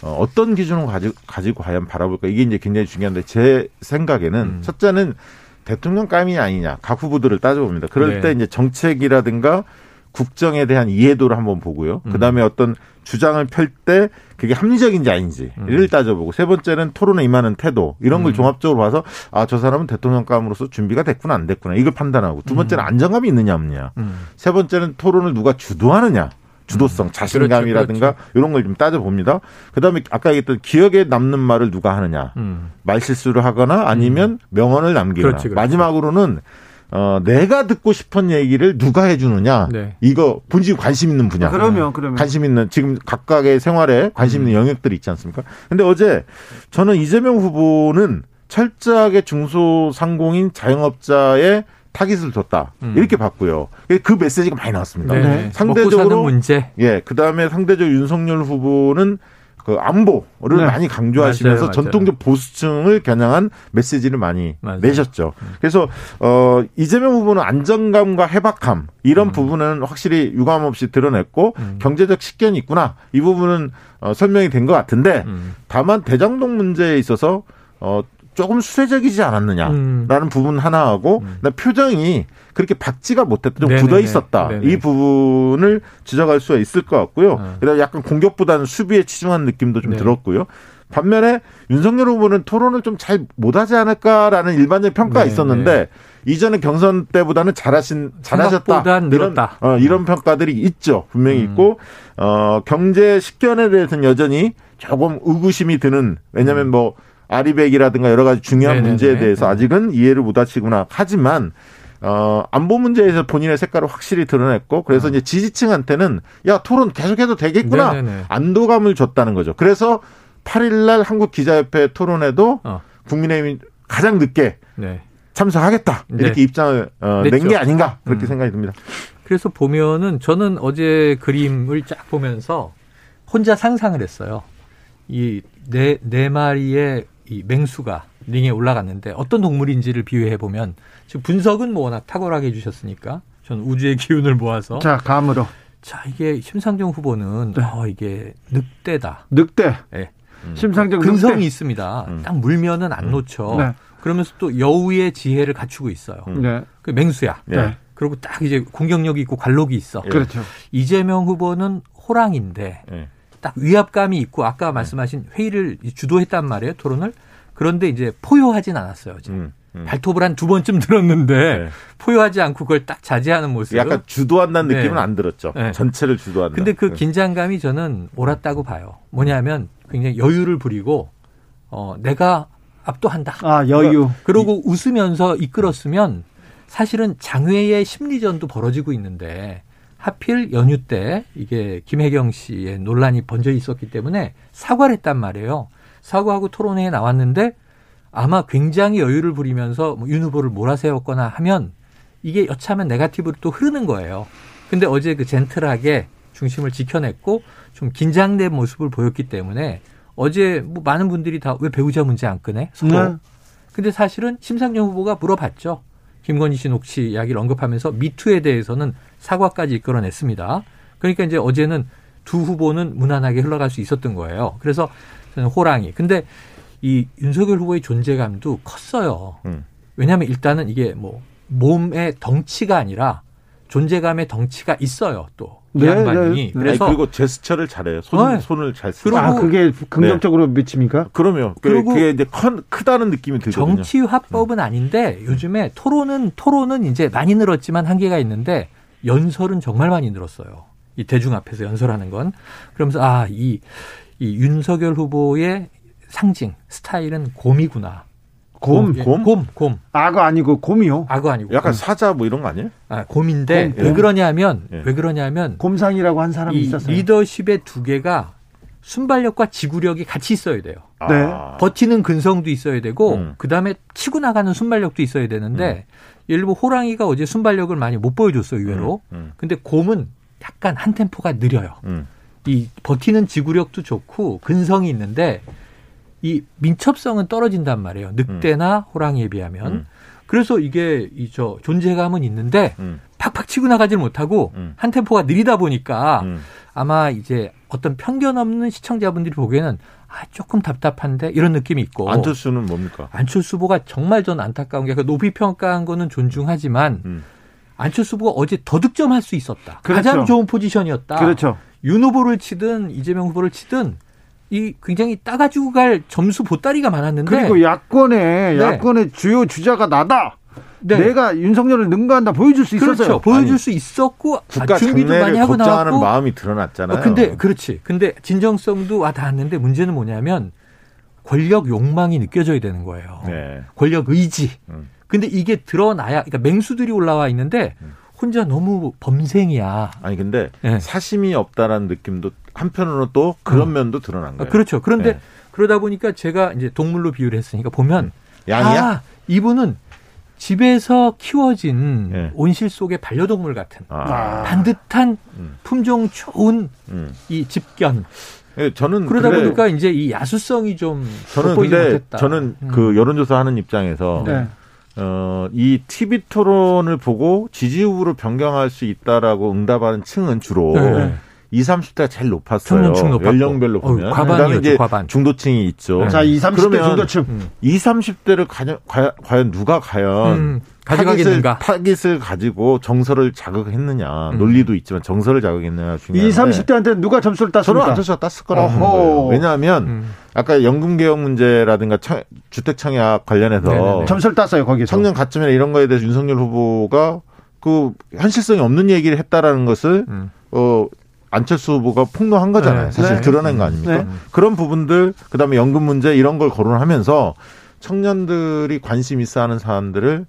어떤 기준을 가지고 과연 바라볼까 이게 이제 굉장히 중요한데 제 생각에는 첫째는 대통령감이 아니냐 각 후보들을 따져봅니다. 그럴 네. 때 이제 정책이라든가 국정에 대한 이해도를 한번 보고요. 그다음에 어떤 주장을 펼 때 그게 합리적인지 아닌지를 따져보고 세 번째는 토론에 임하는 태도 이런 걸 종합적으로 봐서 아, 저 사람은 대통령감으로서 준비가 됐구나 안 됐구나 이걸 판단하고 두 번째는 안정감이 있느냐 없느냐 세 번째는 토론을 누가 주도하느냐 주도성 자신감이라든가 그렇죠. 이런 걸 좀 따져봅니다. 그다음에 아까 얘기했던 기억에 남는 말을 누가 하느냐 말실수를 하거나 아니면 명언을 남기거나 그렇지. 마지막으로는 내가 듣고 싶은 얘기를 누가 해주느냐. 네. 이거 본질 관심 있는 분야. 그러면. 관심 있는, 지금 각각의 생활에 관심 있는 영역들이 있지 않습니까? 근데 어제 저는 이재명 후보는 철저하게 중소상공인 자영업자의 타깃을 뒀다. 이렇게 봤고요. 그 메시지가 많이 나왔습니다. 네. 상대적으로. 먹고 사는 문제. 예. 그 다음에 상대적으로 윤석열 후보는 그 안보를 네. 많이 강조하시면서 맞아요. 전통적 보수층을 겨냥한 메시지를 많이 내셨죠. 그래서 이재명 후보는 안정감과 해박함 이런 부분은 확실히 유감없이 드러냈고 경제적 식견이 있구나. 이 부분은 설명이 된 것 같은데 다만 대장동 문제에 있어서 조금 수세적이지 않았느냐라는 부분 하나하고 표정이 그렇게 박지가 못했다. 좀 굳어 있었다. 네네. 이 부분을 지적할 수가 있을 것 같고요. 그다음에 약간 공격보다는 수비에 치중한 느낌도 좀 들었고요. 반면에 윤석열 후보는 토론을 좀 잘 못하지 않을까라는 일반적인 평가가 있었는데 이전에 경선 때보다는 잘하셨다. 늘었다. 이런 평가들이 있죠. 분명히 있고 경제 식견에 대해서는 여전히 조금 의구심이 드는 왜냐하면 뭐 아리백이라든가 여러 가지 중요한 문제에 대해서 아직은 이해를 못하시구나. 하지만 안보 문제에서 본인의 색깔을 확실히 드러냈고 그래서 이제 지지층한테는 야 토론 계속해도 되겠구나 안도감을 줬다는 거죠. 그래서 8일 날 한국 기자협회 토론에도 국민의힘이 가장 늦게 참석하겠다 이렇게 입장을 낸 게 아닌가 그렇게 생각이 듭니다. 그래서 보면은 저는 어제 그림을 쫙 보면서 혼자 상상을 했어요. 이 네 마리의 이 맹수가 링에 올라갔는데 어떤 동물인지를 비유해보면 지금 분석은 뭐 워낙 탁월하게 해주셨으니까 전 우주의 기운을 모아서 자 감으로 자 이게 심상정 후보는 이게 늑대다 네. 심상정 근성이 늑대. 있습니다. 딱 물면은 안 놓쳐 그러면서 또 여우의 지혜를 갖추고 있어요. 그 맹수야 그리고 딱 이제 공격력이 있고 관록이 있어 그렇죠. 이재명 후보는 호랑인데 딱 위압감이 있고 아까 말씀하신 회의를 주도했단 말이에요 토론을 그런데 이제 포효하진 않았어요. 지금. 발톱을 한 두 번쯤 들었는데 포효하지 않고 그걸 딱 자제하는 모습. 약간 주도한다는 느낌은 안 들었죠. 전체를 주도한다. 근데 그 긴장감이 저는 옳았다고 봐요. 뭐냐면 굉장히 여유를 부리고 내가 압도한다. 아 여유. 그러고 웃으면서 이끌었으면 사실은 장외의 심리전도 벌어지고 있는데 하필 연휴 때 이게 김혜경 씨의 논란이 번져 있었기 때문에 사과를 했단 말이에요. 사과하고 토론회에 나왔는데 아마 굉장히 여유를 부리면서 윤 후보를 몰아세웠거나 하면 이게 여차하면 네거티브로 또 흐르는 거예요. 근데 어제 그 젠틀하게 중심을 지켜냈고 좀 긴장된 모습을 보였기 때문에 어제 뭐 많은 분들이 다 왜 배우자 문제 안 끄네? 서로. 근데 사실은 심상정 후보가 물어봤죠. 김건희 씨 녹취 이야기를 언급하면서 미투에 대해서는 사과까지 이끌어냈습니다. 그러니까 이제 어제는 두 후보는 무난하게 흘러갈 수 있었던 거예요. 그래서 호랑이. 근데 이 윤석열 후보의 존재감도 컸어요. 왜냐하면 일단은 이게 뭐 몸의 덩치가 아니라 존재감의 덩치가 있어요. 또 양반이. 그래서 아니, 그리고 제스처를 잘해요. 손을 잘 쓰고. 아 그게 긍정적으로 미칩니까? 그럼요. 그게 이제 크다는 느낌이 들거든요. 정치 화법은 아닌데 요즘에 토론은 이제 많이 늘었지만 한계가 있는데 연설은 정말 많이 늘었어요. 이 대중 앞에서 연설하는 건 그러면서 이 윤석열 후보의 상징, 스타일은 곰이구나. 곰. 악어 아니고 곰이요? 악어 아니고. 약간 사자 뭐 이런 거 아니에요? 아, 곰인데 왜 그러냐면 곰상이라고 한 사람이 있었어요. 리더십의 두 개가 순발력과 지구력이 같이 있어야 돼요. 버티는 근성도 있어야 되고 그다음에 치고 나가는 순발력도 있어야 되는데 일부 호랑이가 어제 순발력을 많이 못 보여줬어요. 의외로. 근데 곰은 약간 한 템포가 느려요. 이 버티는 지구력도 좋고 근성이 있는데 이 민첩성은 떨어진단 말이에요. 늑대나 호랑이에 비하면. 그래서 이게 존재감은 있는데 팍팍 치고 나가질 못하고 한 템포가 느리다 보니까 아마 이제 어떤 편견 없는 시청자분들이 보기에는 조금 답답한데 이런 느낌이 있고. 안철수는 뭡니까? 안철수 후보가 정말 전 안타까운 게 높이 평가한 거는 존중하지만 안철수 후보가 어제 더 득점할 수 있었다. 그렇죠. 가장 좋은 포지션이었다. 그렇죠. 윤 후보를 치든 이재명 후보를 치든 이 굉장히 따가지고 갈 점수 보따리가 많았는데 그리고 야권의 주요 주자가 나다. 내가 윤석열을 능가한다 보여줄 수 있었어요. 보여줄 수 있었고 국가 준비도 많이 하고 나왔고 걱정하는 마음이 드러났잖아요. 근데 진정성도 닿았는데 문제는 뭐냐면 권력 욕망이 느껴져야 되는 거예요. 권력 의지. 근데 이게 드러나야 그러니까 맹수들이 올라와 있는데 혼자 너무 범생이야. 아니 근데 사심이 없다라는 느낌도 한편으로 또 그런 면도 드러난 거예요. 그렇죠. 그런데 그러다 보니까 제가 이제 동물로 비유를 했으니까 보면 양이야? 이분은 집에서 키워진 온실 속의 반려동물 같은 반듯한 품종 좋은 이 집견. 저는 그러다 보니까 이제 이 야수성이 좀 돋보이지 못했다. 저는 그 여론조사하는 입장에서. 이 TV 토론을 보고 지지 후보로 변경할 수 있다라고 응답하는 층은 주로 20, 30대가 제일 높았어요. 연령별로 보면. 과반이었죠. 이제 중도층이 있죠. 자, 20, 30대 중도층. 20, 30대를 과연 누가 가져가겠는가. 타깃을 가지고 정서를 자극했느냐. 논리도 있지만 정서를 자극했느냐 중요한데. 20, 30대한테 누가 점수를 땄습니까? 저는 안철수가 땄을 거라고 하는 거예요. 왜냐하면 아까 연금개혁 문제라든가 주택청약 관련해서 네네네. 점수를 땄어요 거기서. 청년 가점이나 이런 거에 대해서 윤석열 후보가 그 현실성이 없는 얘기를 했다라는 것을 안철수 후보가 폭로한 거잖아요. 네. 사실 네. 드러낸 거 아닙니까? 네. 그런 부분들, 그다음에 연금 문제 이런 걸 거론하면서 청년들이 관심 있어하는 사안들을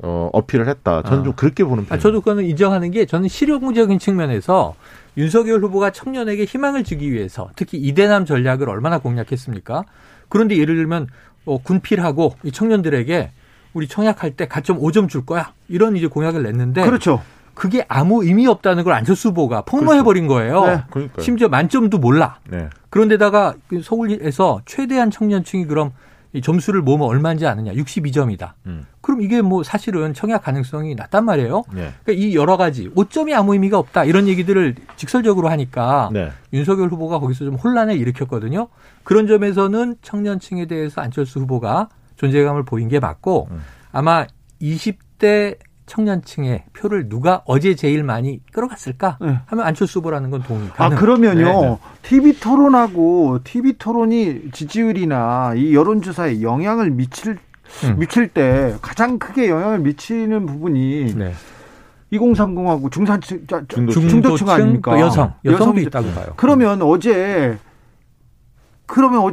어필을 했다. 저는 좀 그렇게 보는 편이에요. 저도 그거는 인정하는 게, 저는 실용적인 측면에서 윤석열 후보가 청년에게 희망을 주기 위해서 특히 이대남 전략을 얼마나 공략했습니까? 그런데 예를 들면 군필하고 이 청년들에게 우리 청약할 때 가점 5점 줄 거야 이런 이제 공약을 냈는데, 그렇죠. 그게 아무 의미 없다는 걸 안철수 후보가 폭로해버린 거예요. 네, 그러니까요. 심지어 만점도 몰라. 네. 그런데다가 서울에서 최대한 청년층이 그럼 이 점수를 모으면 얼마인지 아느냐? 62점이다. 그럼 이게 뭐 사실은 청약 가능성이 낮단 말이에요. 네. 그러니까 이 여러 가지 5점이 아무 의미가 없다 이런 얘기들을 직설적으로 하니까 네. 윤석열 후보가 거기서 좀 혼란을 일으켰거든요. 그런 점에서는 청년층에 대해서 안철수 후보가 존재감을 보인 게 맞고 아마 20대 청년층의 표를 누가 어제 제일 많이 끌어갔을까 하면 안철수 후보라는 건 동의 가능. 아, 그러면요. 네. TV토론하고 TV토론이 지지율이나 이 여론조사에 영향을 미칠 때 가장 크게 영향을 미치는 부분이 네. 2030하고 중도층 아닙니까? 또 여성도 있다고 봐요. 그러면 어제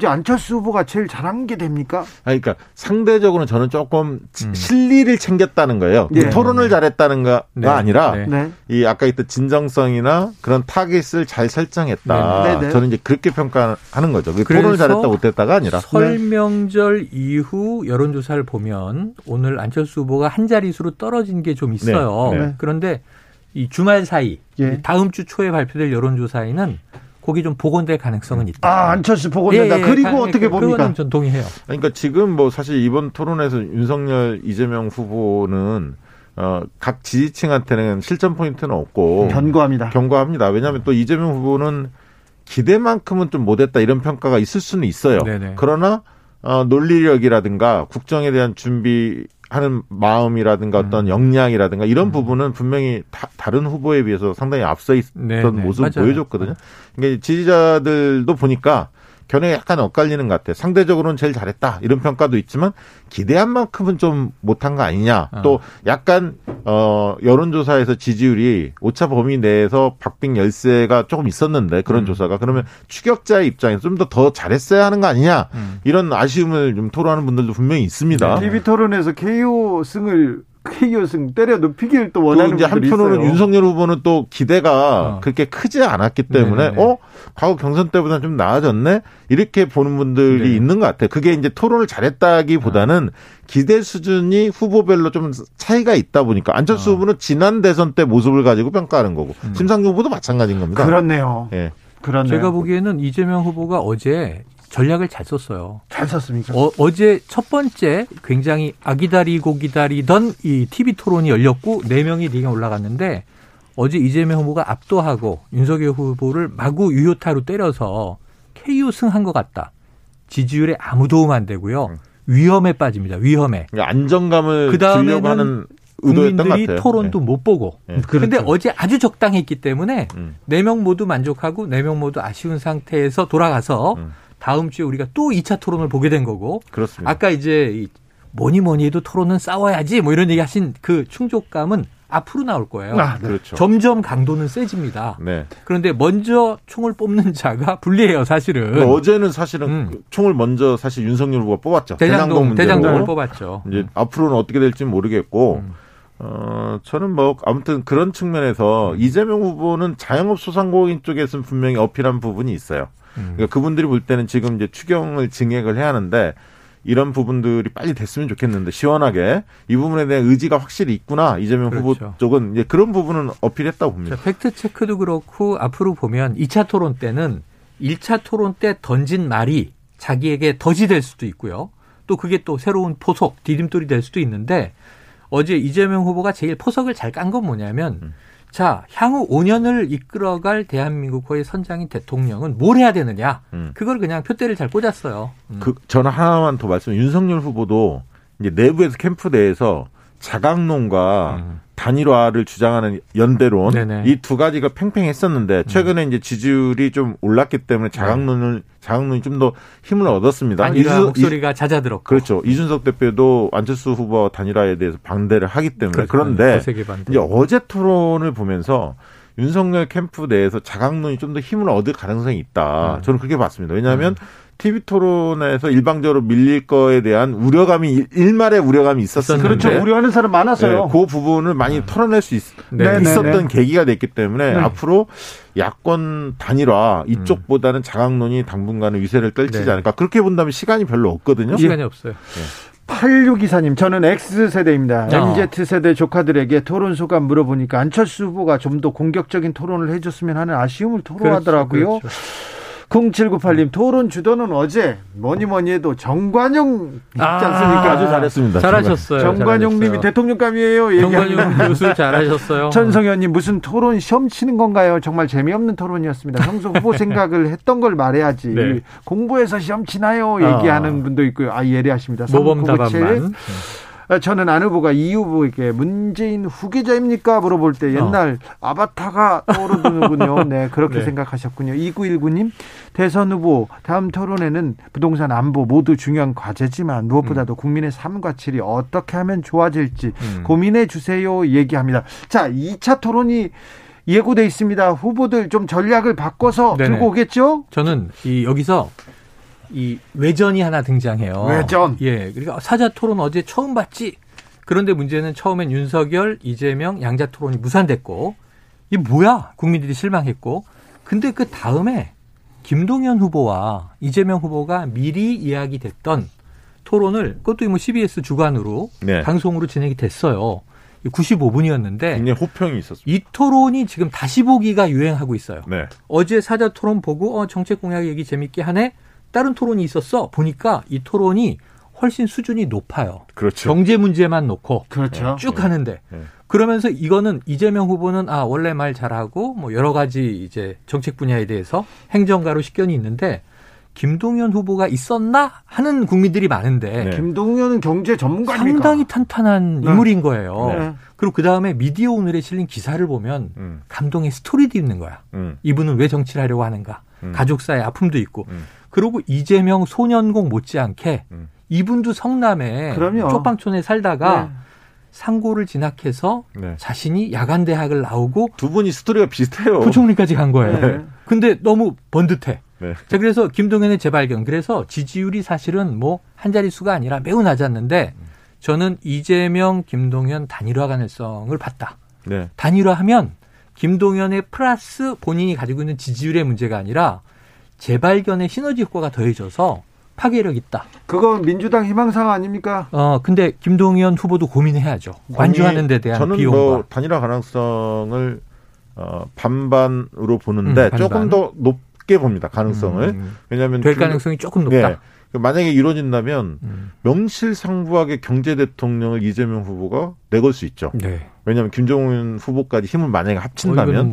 안철수 후보가 제일 잘한 게 됩니까? 아니, 그러니까 상대적으로는 저는 조금 실리를 챙겼다는 거예요. 네. 토론을 잘했다는가가 네. 아니라 네. 이 아까 했던 진정성이나 그런 타깃을 잘 설정했다. 네. 네. 저는 이제 그렇게 평가하는 거죠. 토론을 잘했다 못했다가 아니라. 설명절 이후 여론조사를 보면 오늘 안철수 후보가 한 자릿수로 떨어진 게 좀 있어요. 네. 네. 그런데 이 주말 사이 네. 다음 주 초에 발표될 여론조사에는 거기 좀 복원될 가능성은 있다. 아, 안철수 복원된다. 예, 그리고 어떻게 봅니까? 그건 전 동의해요. 그러니까 지금 뭐 사실 이번 토론에서 윤석열, 이재명 후보는 각 지지층한테는 실전 포인트는 없고 견고합니다. 왜냐하면 또 이재명 후보는 기대만큼은 좀 못했다 이런 평가가 있을 수는 있어요. 네네. 그러나 논리력이라든가 국정에 대한 준비하는 마음이라든가 어떤 역량이라든가 이런 부분은 분명히 다른 후보에 비해서 상당히 앞서 있던 네네. 모습을 맞아요. 보여줬거든요. 그러니까 지지자들도 보니까 견해 약간 엇갈리는 것 같아요. 상대적으로는 제일 잘했다 이런 평가도 있지만 기대한 만큼은 좀 못한 거 아니냐. 또 약간 여론조사에서 지지율이 오차 범위 내에서 박빙 열세가 조금 있었는데 그런 조사가 그러면 추격자의 입장에서 좀 더 잘했어야 하는 거 아니냐. 이런 아쉬움을 좀 토로하는 분들도 분명히 있습니다. TV 토론에서 KO승 때려 눕히기를 또 원하는 분들이 있어요. 한편으로는 윤석열 후보는 또 기대가 그렇게 크지 않았기 때문에 네네. 과거 경선 때보다는 좀 나아졌네 이렇게 보는 분들이 네. 있는 것 같아요. 그게 이제 토론을 잘했다기보다는 기대 수준이 후보별로 좀 차이가 있다 보니까 안철수 후보는 지난 대선 때 모습을 가지고 평가하는 거고 심상정 후보도 마찬가지인 겁니다. 그렇네요. 예, 그렇네요. 제가 보기에는 이재명 후보가 어제 전략을 잘 썼어요. 잘 썼습니까? 어제 첫 번째 굉장히 아기다리고 기다리던 이 TV 토론이 열렸고 4명이 리그에 올라갔는데 어제 이재명 후보가 압도하고 윤석열 후보를 마구 유효타로 때려서 KO 승한 것 같다. 지지율에 아무 도움 안 되고요. 위험에 빠집니다. 위험에. 그러니까 안정감을 주려고 하는 의도였던 것 같아요. 국민들이 토론도 네. 못 보고. 네. 그런데 그렇죠. 어제 아주 적당했기 때문에 4명 모두 만족하고 4명 모두 아쉬운 상태에서 돌아가서 다음 주에 우리가 또 2차 토론을 보게 된 거고. 그렇습니다. 아까 이제 뭐니 해도 토론은 싸워야지 뭐 이런 얘기 하신 그 충족감은 앞으로 나올 거예요. 아, 네. 그렇죠. 점점 강도는 세집니다. 네. 그런데 먼저 총을 뽑는 자가 불리해요, 사실은. 그러니까 어제는 사실은 총을 먼저 사실 윤석열 후보가 뽑았죠. 대장동을 뽑았죠. 이제 앞으로는 어떻게 될지 모르겠고. 저는 뭐 아무튼 그런 측면에서 이재명 후보는 자영업 소상공인 쪽에서는 분명히 어필한 부분이 있어요. 그러니까 그분들이 볼 때는 지금 이제 추경을 증액을 해야 하는데 이런 부분들이 빨리 됐으면 좋겠는데 시원하게 이 부분에 대한 의지가 확실히 있구나. 이재명 그렇죠. 후보 쪽은 이제 그런 부분은 어필했다고 봅니다. 팩트체크도 그렇고 앞으로 보면 2차 토론 때는 1차 토론 때 던진 말이 자기에게 덫이 될 수도 있고요. 또 그게 또 새로운 포석, 디딤돌이 될 수도 있는데 어제 이재명 후보가 제일 포석을 잘 깐 건 뭐냐면 자, 향후 5년을 이끌어갈 대한민국의 선장인 대통령은 뭘 해야 되느냐. 그걸 그냥 표대를 잘 꽂았어요. 저는 하나만 더 말씀드리면 윤석열 후보도 이제 내부에서 캠프 내에서 자강론과 단일화를 주장하는 연대론, 이 두 가지가 팽팽했었는데 최근에 이제 지지율이 좀 올랐기 때문에 자강론이 좀 더 힘을 얻었습니다. 단일화 목소리가 잦아들었고. 그렇죠. 이준석 대표도 안철수 후보와 단일화에 대해서 반대를 하기 때문에. 그런데 이제 어제 토론을 보면서 윤석열 캠프 내에서 자강론이 좀 더 힘을 얻을 가능성이 있다. 저는 그렇게 봤습니다. 왜냐하면 TV 토론에서 일방적으로 밀릴 거에 대한 우려감이, 일말의 우려감이 있었는데. 그렇죠. 우려하는 사람 많았어요. 네, 그 부분을 많이 털어낼 수 있었던 계기가 됐기 때문에 앞으로 야권 단일화 이쪽보다는 자강론이 당분간은 위세를 떨치지 않을까. 그렇게 본다면 시간이 별로 없거든요. 시간이 없어요. 8624님, 저는 X세대입니다. MZ세대 조카들에게 토론 소감 물어보니까 안철수 후보가 좀 더 공격적인 토론을 해줬으면 하는 아쉬움을 토로하더라고요. 그렇죠. 0798님, 토론 주도는 어제 뭐니뭐니 해도 정관용 있지 않습니까? 아주 잘했습니다. 잘하셨어요. 정관용 님이 대통령감이에요. 정관용 교수 잘하셨어요. 천성현님, 무슨 토론 시험 치는 건가요? 정말 재미없는 토론이었습니다. 평소 후보 생각을 했던 걸 말해야지. 네. 공부해서 시험 치나요? 얘기하는 분도 있고요. 예리하십니다. 모범답안만. 저는 안 후보가 이 후보에게 문재인 후계자입니까? 물어볼 때 옛날 아바타가 떠오르더군요. 네, 그렇게 생각하셨군요. 2919님, 대선 후보 다음 토론에는 부동산 안보 모두 중요한 과제지만 무엇보다도 국민의 삶과 질이 어떻게 하면 좋아질지 고민해 주세요 얘기합니다. 자, 2차 토론이 예고돼 있습니다. 후보들 좀 전략을 바꿔서 들고 오겠죠? 저는 여기서 이 외전이 하나 등장해요. 외전. 예, 그러니까 사자 토론 어제 처음 봤지. 그런데 문제는 처음엔 윤석열, 이재명, 양자 토론이 무산됐고, 이게 뭐야? 국민들이 실망했고, 근데 그 다음에 김동연 후보와 이재명 후보가 미리 이야기됐던 토론을, 그것도 뭐 CBS 주관으로 방송으로 진행이 됐어요. 95분이었는데 굉장히 호평이 있었습니다. 이 토론이 지금 다시 보기가 유행하고 있어요. 어제 사자 토론 보고 정책 공약 얘기 재밌게 하네. 다른 토론이 있었어. 보니까 이 토론이 훨씬 수준이 높아요. 그렇죠. 경제 문제만 놓고 쭉 하는데. 그러면서 이거는 이재명 후보는 원래 말 잘하고 뭐 여러 가지 이제 정책 분야에 대해서 행정가로 식견이 있는데 김동연 후보가 있었나 하는 국민들이 많은데 김동연은 경제 전문가니까 상당히 탄탄한 인물인 거예요. 그리고 그다음에 미디어 오늘에 실린 기사를 보면 감동의 스토리도 있는 거야. 이분은 왜 정치를 하려고 하는가. 가족사의 아픔도 있고. 그리고 이재명 소년공 못지않게 이분도 성남에 쪽방촌에 살다가 상고를 진학해서 자신이 야간대학을 나오고 두 분이 스토리가 비슷해요. 부총리까지 간 거예요. 근데 너무 번듯해. 자, 그래서 김동연의 재발견. 그래서 지지율이 사실은 뭐 한 자릿수가 아니라 매우 낮았는데 저는 이재명, 김동연 단일화 가능성을 봤다. 단일화하면 김동연의 플러스 본인이 가지고 있는 지지율의 문제가 아니라 재발견의 시너지 효과가 더해져서 파괴력 있다. 그건 민주당 희망사항 아닙니까? 근데 김동연 후보도 고민해야죠. 완주하는 데 대한 저는 비용과. 저는 뭐 단일화 가능성을 반반으로 보는데 반반. 조금 더 높게 봅니다. 가능성을. 왜냐하면 될 가능성이 조금 높다. 만약에 이루어진다면 명실상부하게 경제 대통령을 이재명 후보가 내걸 수 있죠. 왜냐하면 김종인 후보까지 힘을 만약에 합친다면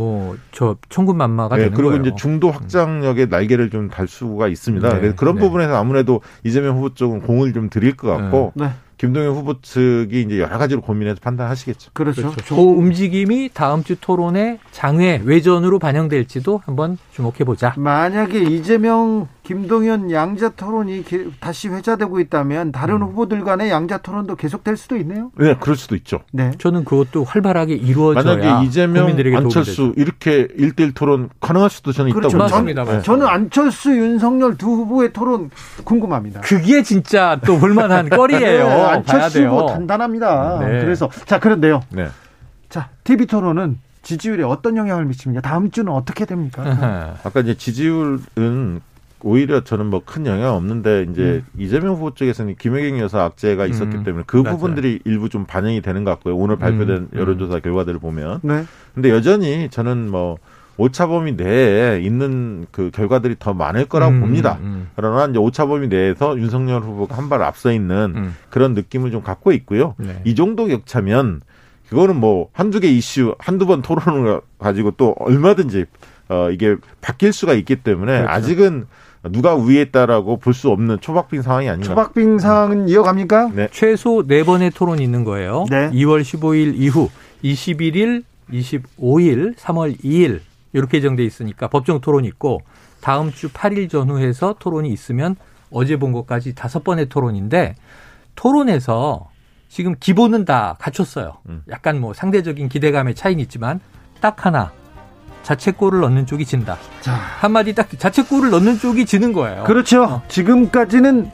저 천군만마가 되는 그리고 거예요. 그리고 이제 중도 확장력의 날개를 좀 달 수가 있습니다. 그래서 그런 부분에서 아무래도 이재명 후보 쪽은 공을 좀 드릴 것 같고 김동연 후보 측이 이제 여러 가지로 고민해서 판단하시겠죠. 그렇죠. 그 움직임이 다음 주 토론의 장외 외전으로 반영될지도 한번 주목해보자. 만약에 이재명, 김동연 양자 토론이 다시 회자되고 있다면 다른 후보들 간의 양자 토론도 계속될 수도 있네요. 그럴 수도 있죠. 저는 그것도 활발하게 이루어져야 만약에 이재명, 안철수 이렇게 1대1 토론 가능할 수도 저는 있다고 생각합니다. 저는 안철수, 윤석열 두 후보의 토론 궁금합니다. 그게 진짜 또 볼만한 거리예요. 안철수 뭐 단단합니다. 그래서 자, 그런데요. 자, TV 토론은 지지율에 어떤 영향을 미칩니까? 다음 주는 어떻게 됩니까? 아까 이제 지지율은 오히려 저는 뭐 큰 영향 없는데 이제 이재명 후보 쪽에서는 김혜경 여사 악재가 있었기 때문에 그 부분들이 일부 좀 반영이 되는 것 같고요. 오늘 발표된 여론조사 결과들을 보면. 근데 여전히 저는 뭐 오차범위 내에 있는 그 결과들이 더 많을 거라고 봅니다. 그러나 이제 오차범위 내에서 윤석열 후보가 한 발 앞서 있는 그런 느낌을 좀 갖고 있고요. 이 정도 격차면 그거는 뭐 한두 개 이슈, 한두 번 토론을 가지고 또 얼마든지 이게 바뀔 수가 있기 때문에 아직은 누가 위에 있다라고 볼 수 없는 초박빙 상황이 아닌가. 초박빙 상황은 이어갑니까? 네. 최소 4번의 토론이 있는 거예요. 네. 2월 15일 이후 21일, 25일, 3월 2일 이렇게 예정돼 있으니까 법정 토론이 있고 다음 주 8일 전후해서 토론이 있으면 어제 본 것까지 5번의 토론인데 토론에서 지금 기본은 다 갖췄어요. 약간 뭐 상대적인 기대감의 차이는 있지만 딱 하나. 자책골을 넣는 쪽이 진다. 자. 한마디 딱 자책골을 넣는 쪽이 지는 거예요. 그렇죠. 지금까지는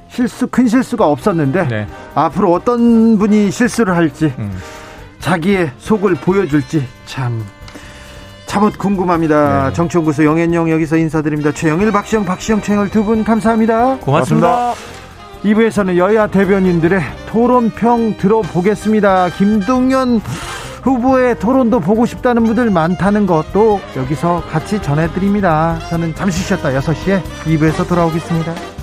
큰 실수가 없었는데 네. 앞으로 어떤 분이 실수를 할지 자기의 속을 보여줄지 참못 궁금합니다. 네. 정치연구소 영앤영 여기서 인사드립니다. 최영일, 박시영, 최영일 두 분 감사합니다. 고맙습니다. 2부에서는 여야 대변인들의 토론평 들어보겠습니다. 김동연 후보의 토론도 보고 싶다는 분들 많다는 것도 여기서 같이 전해드립니다. 저는 잠시 쉬었다 6시에 2부에서 돌아오겠습니다.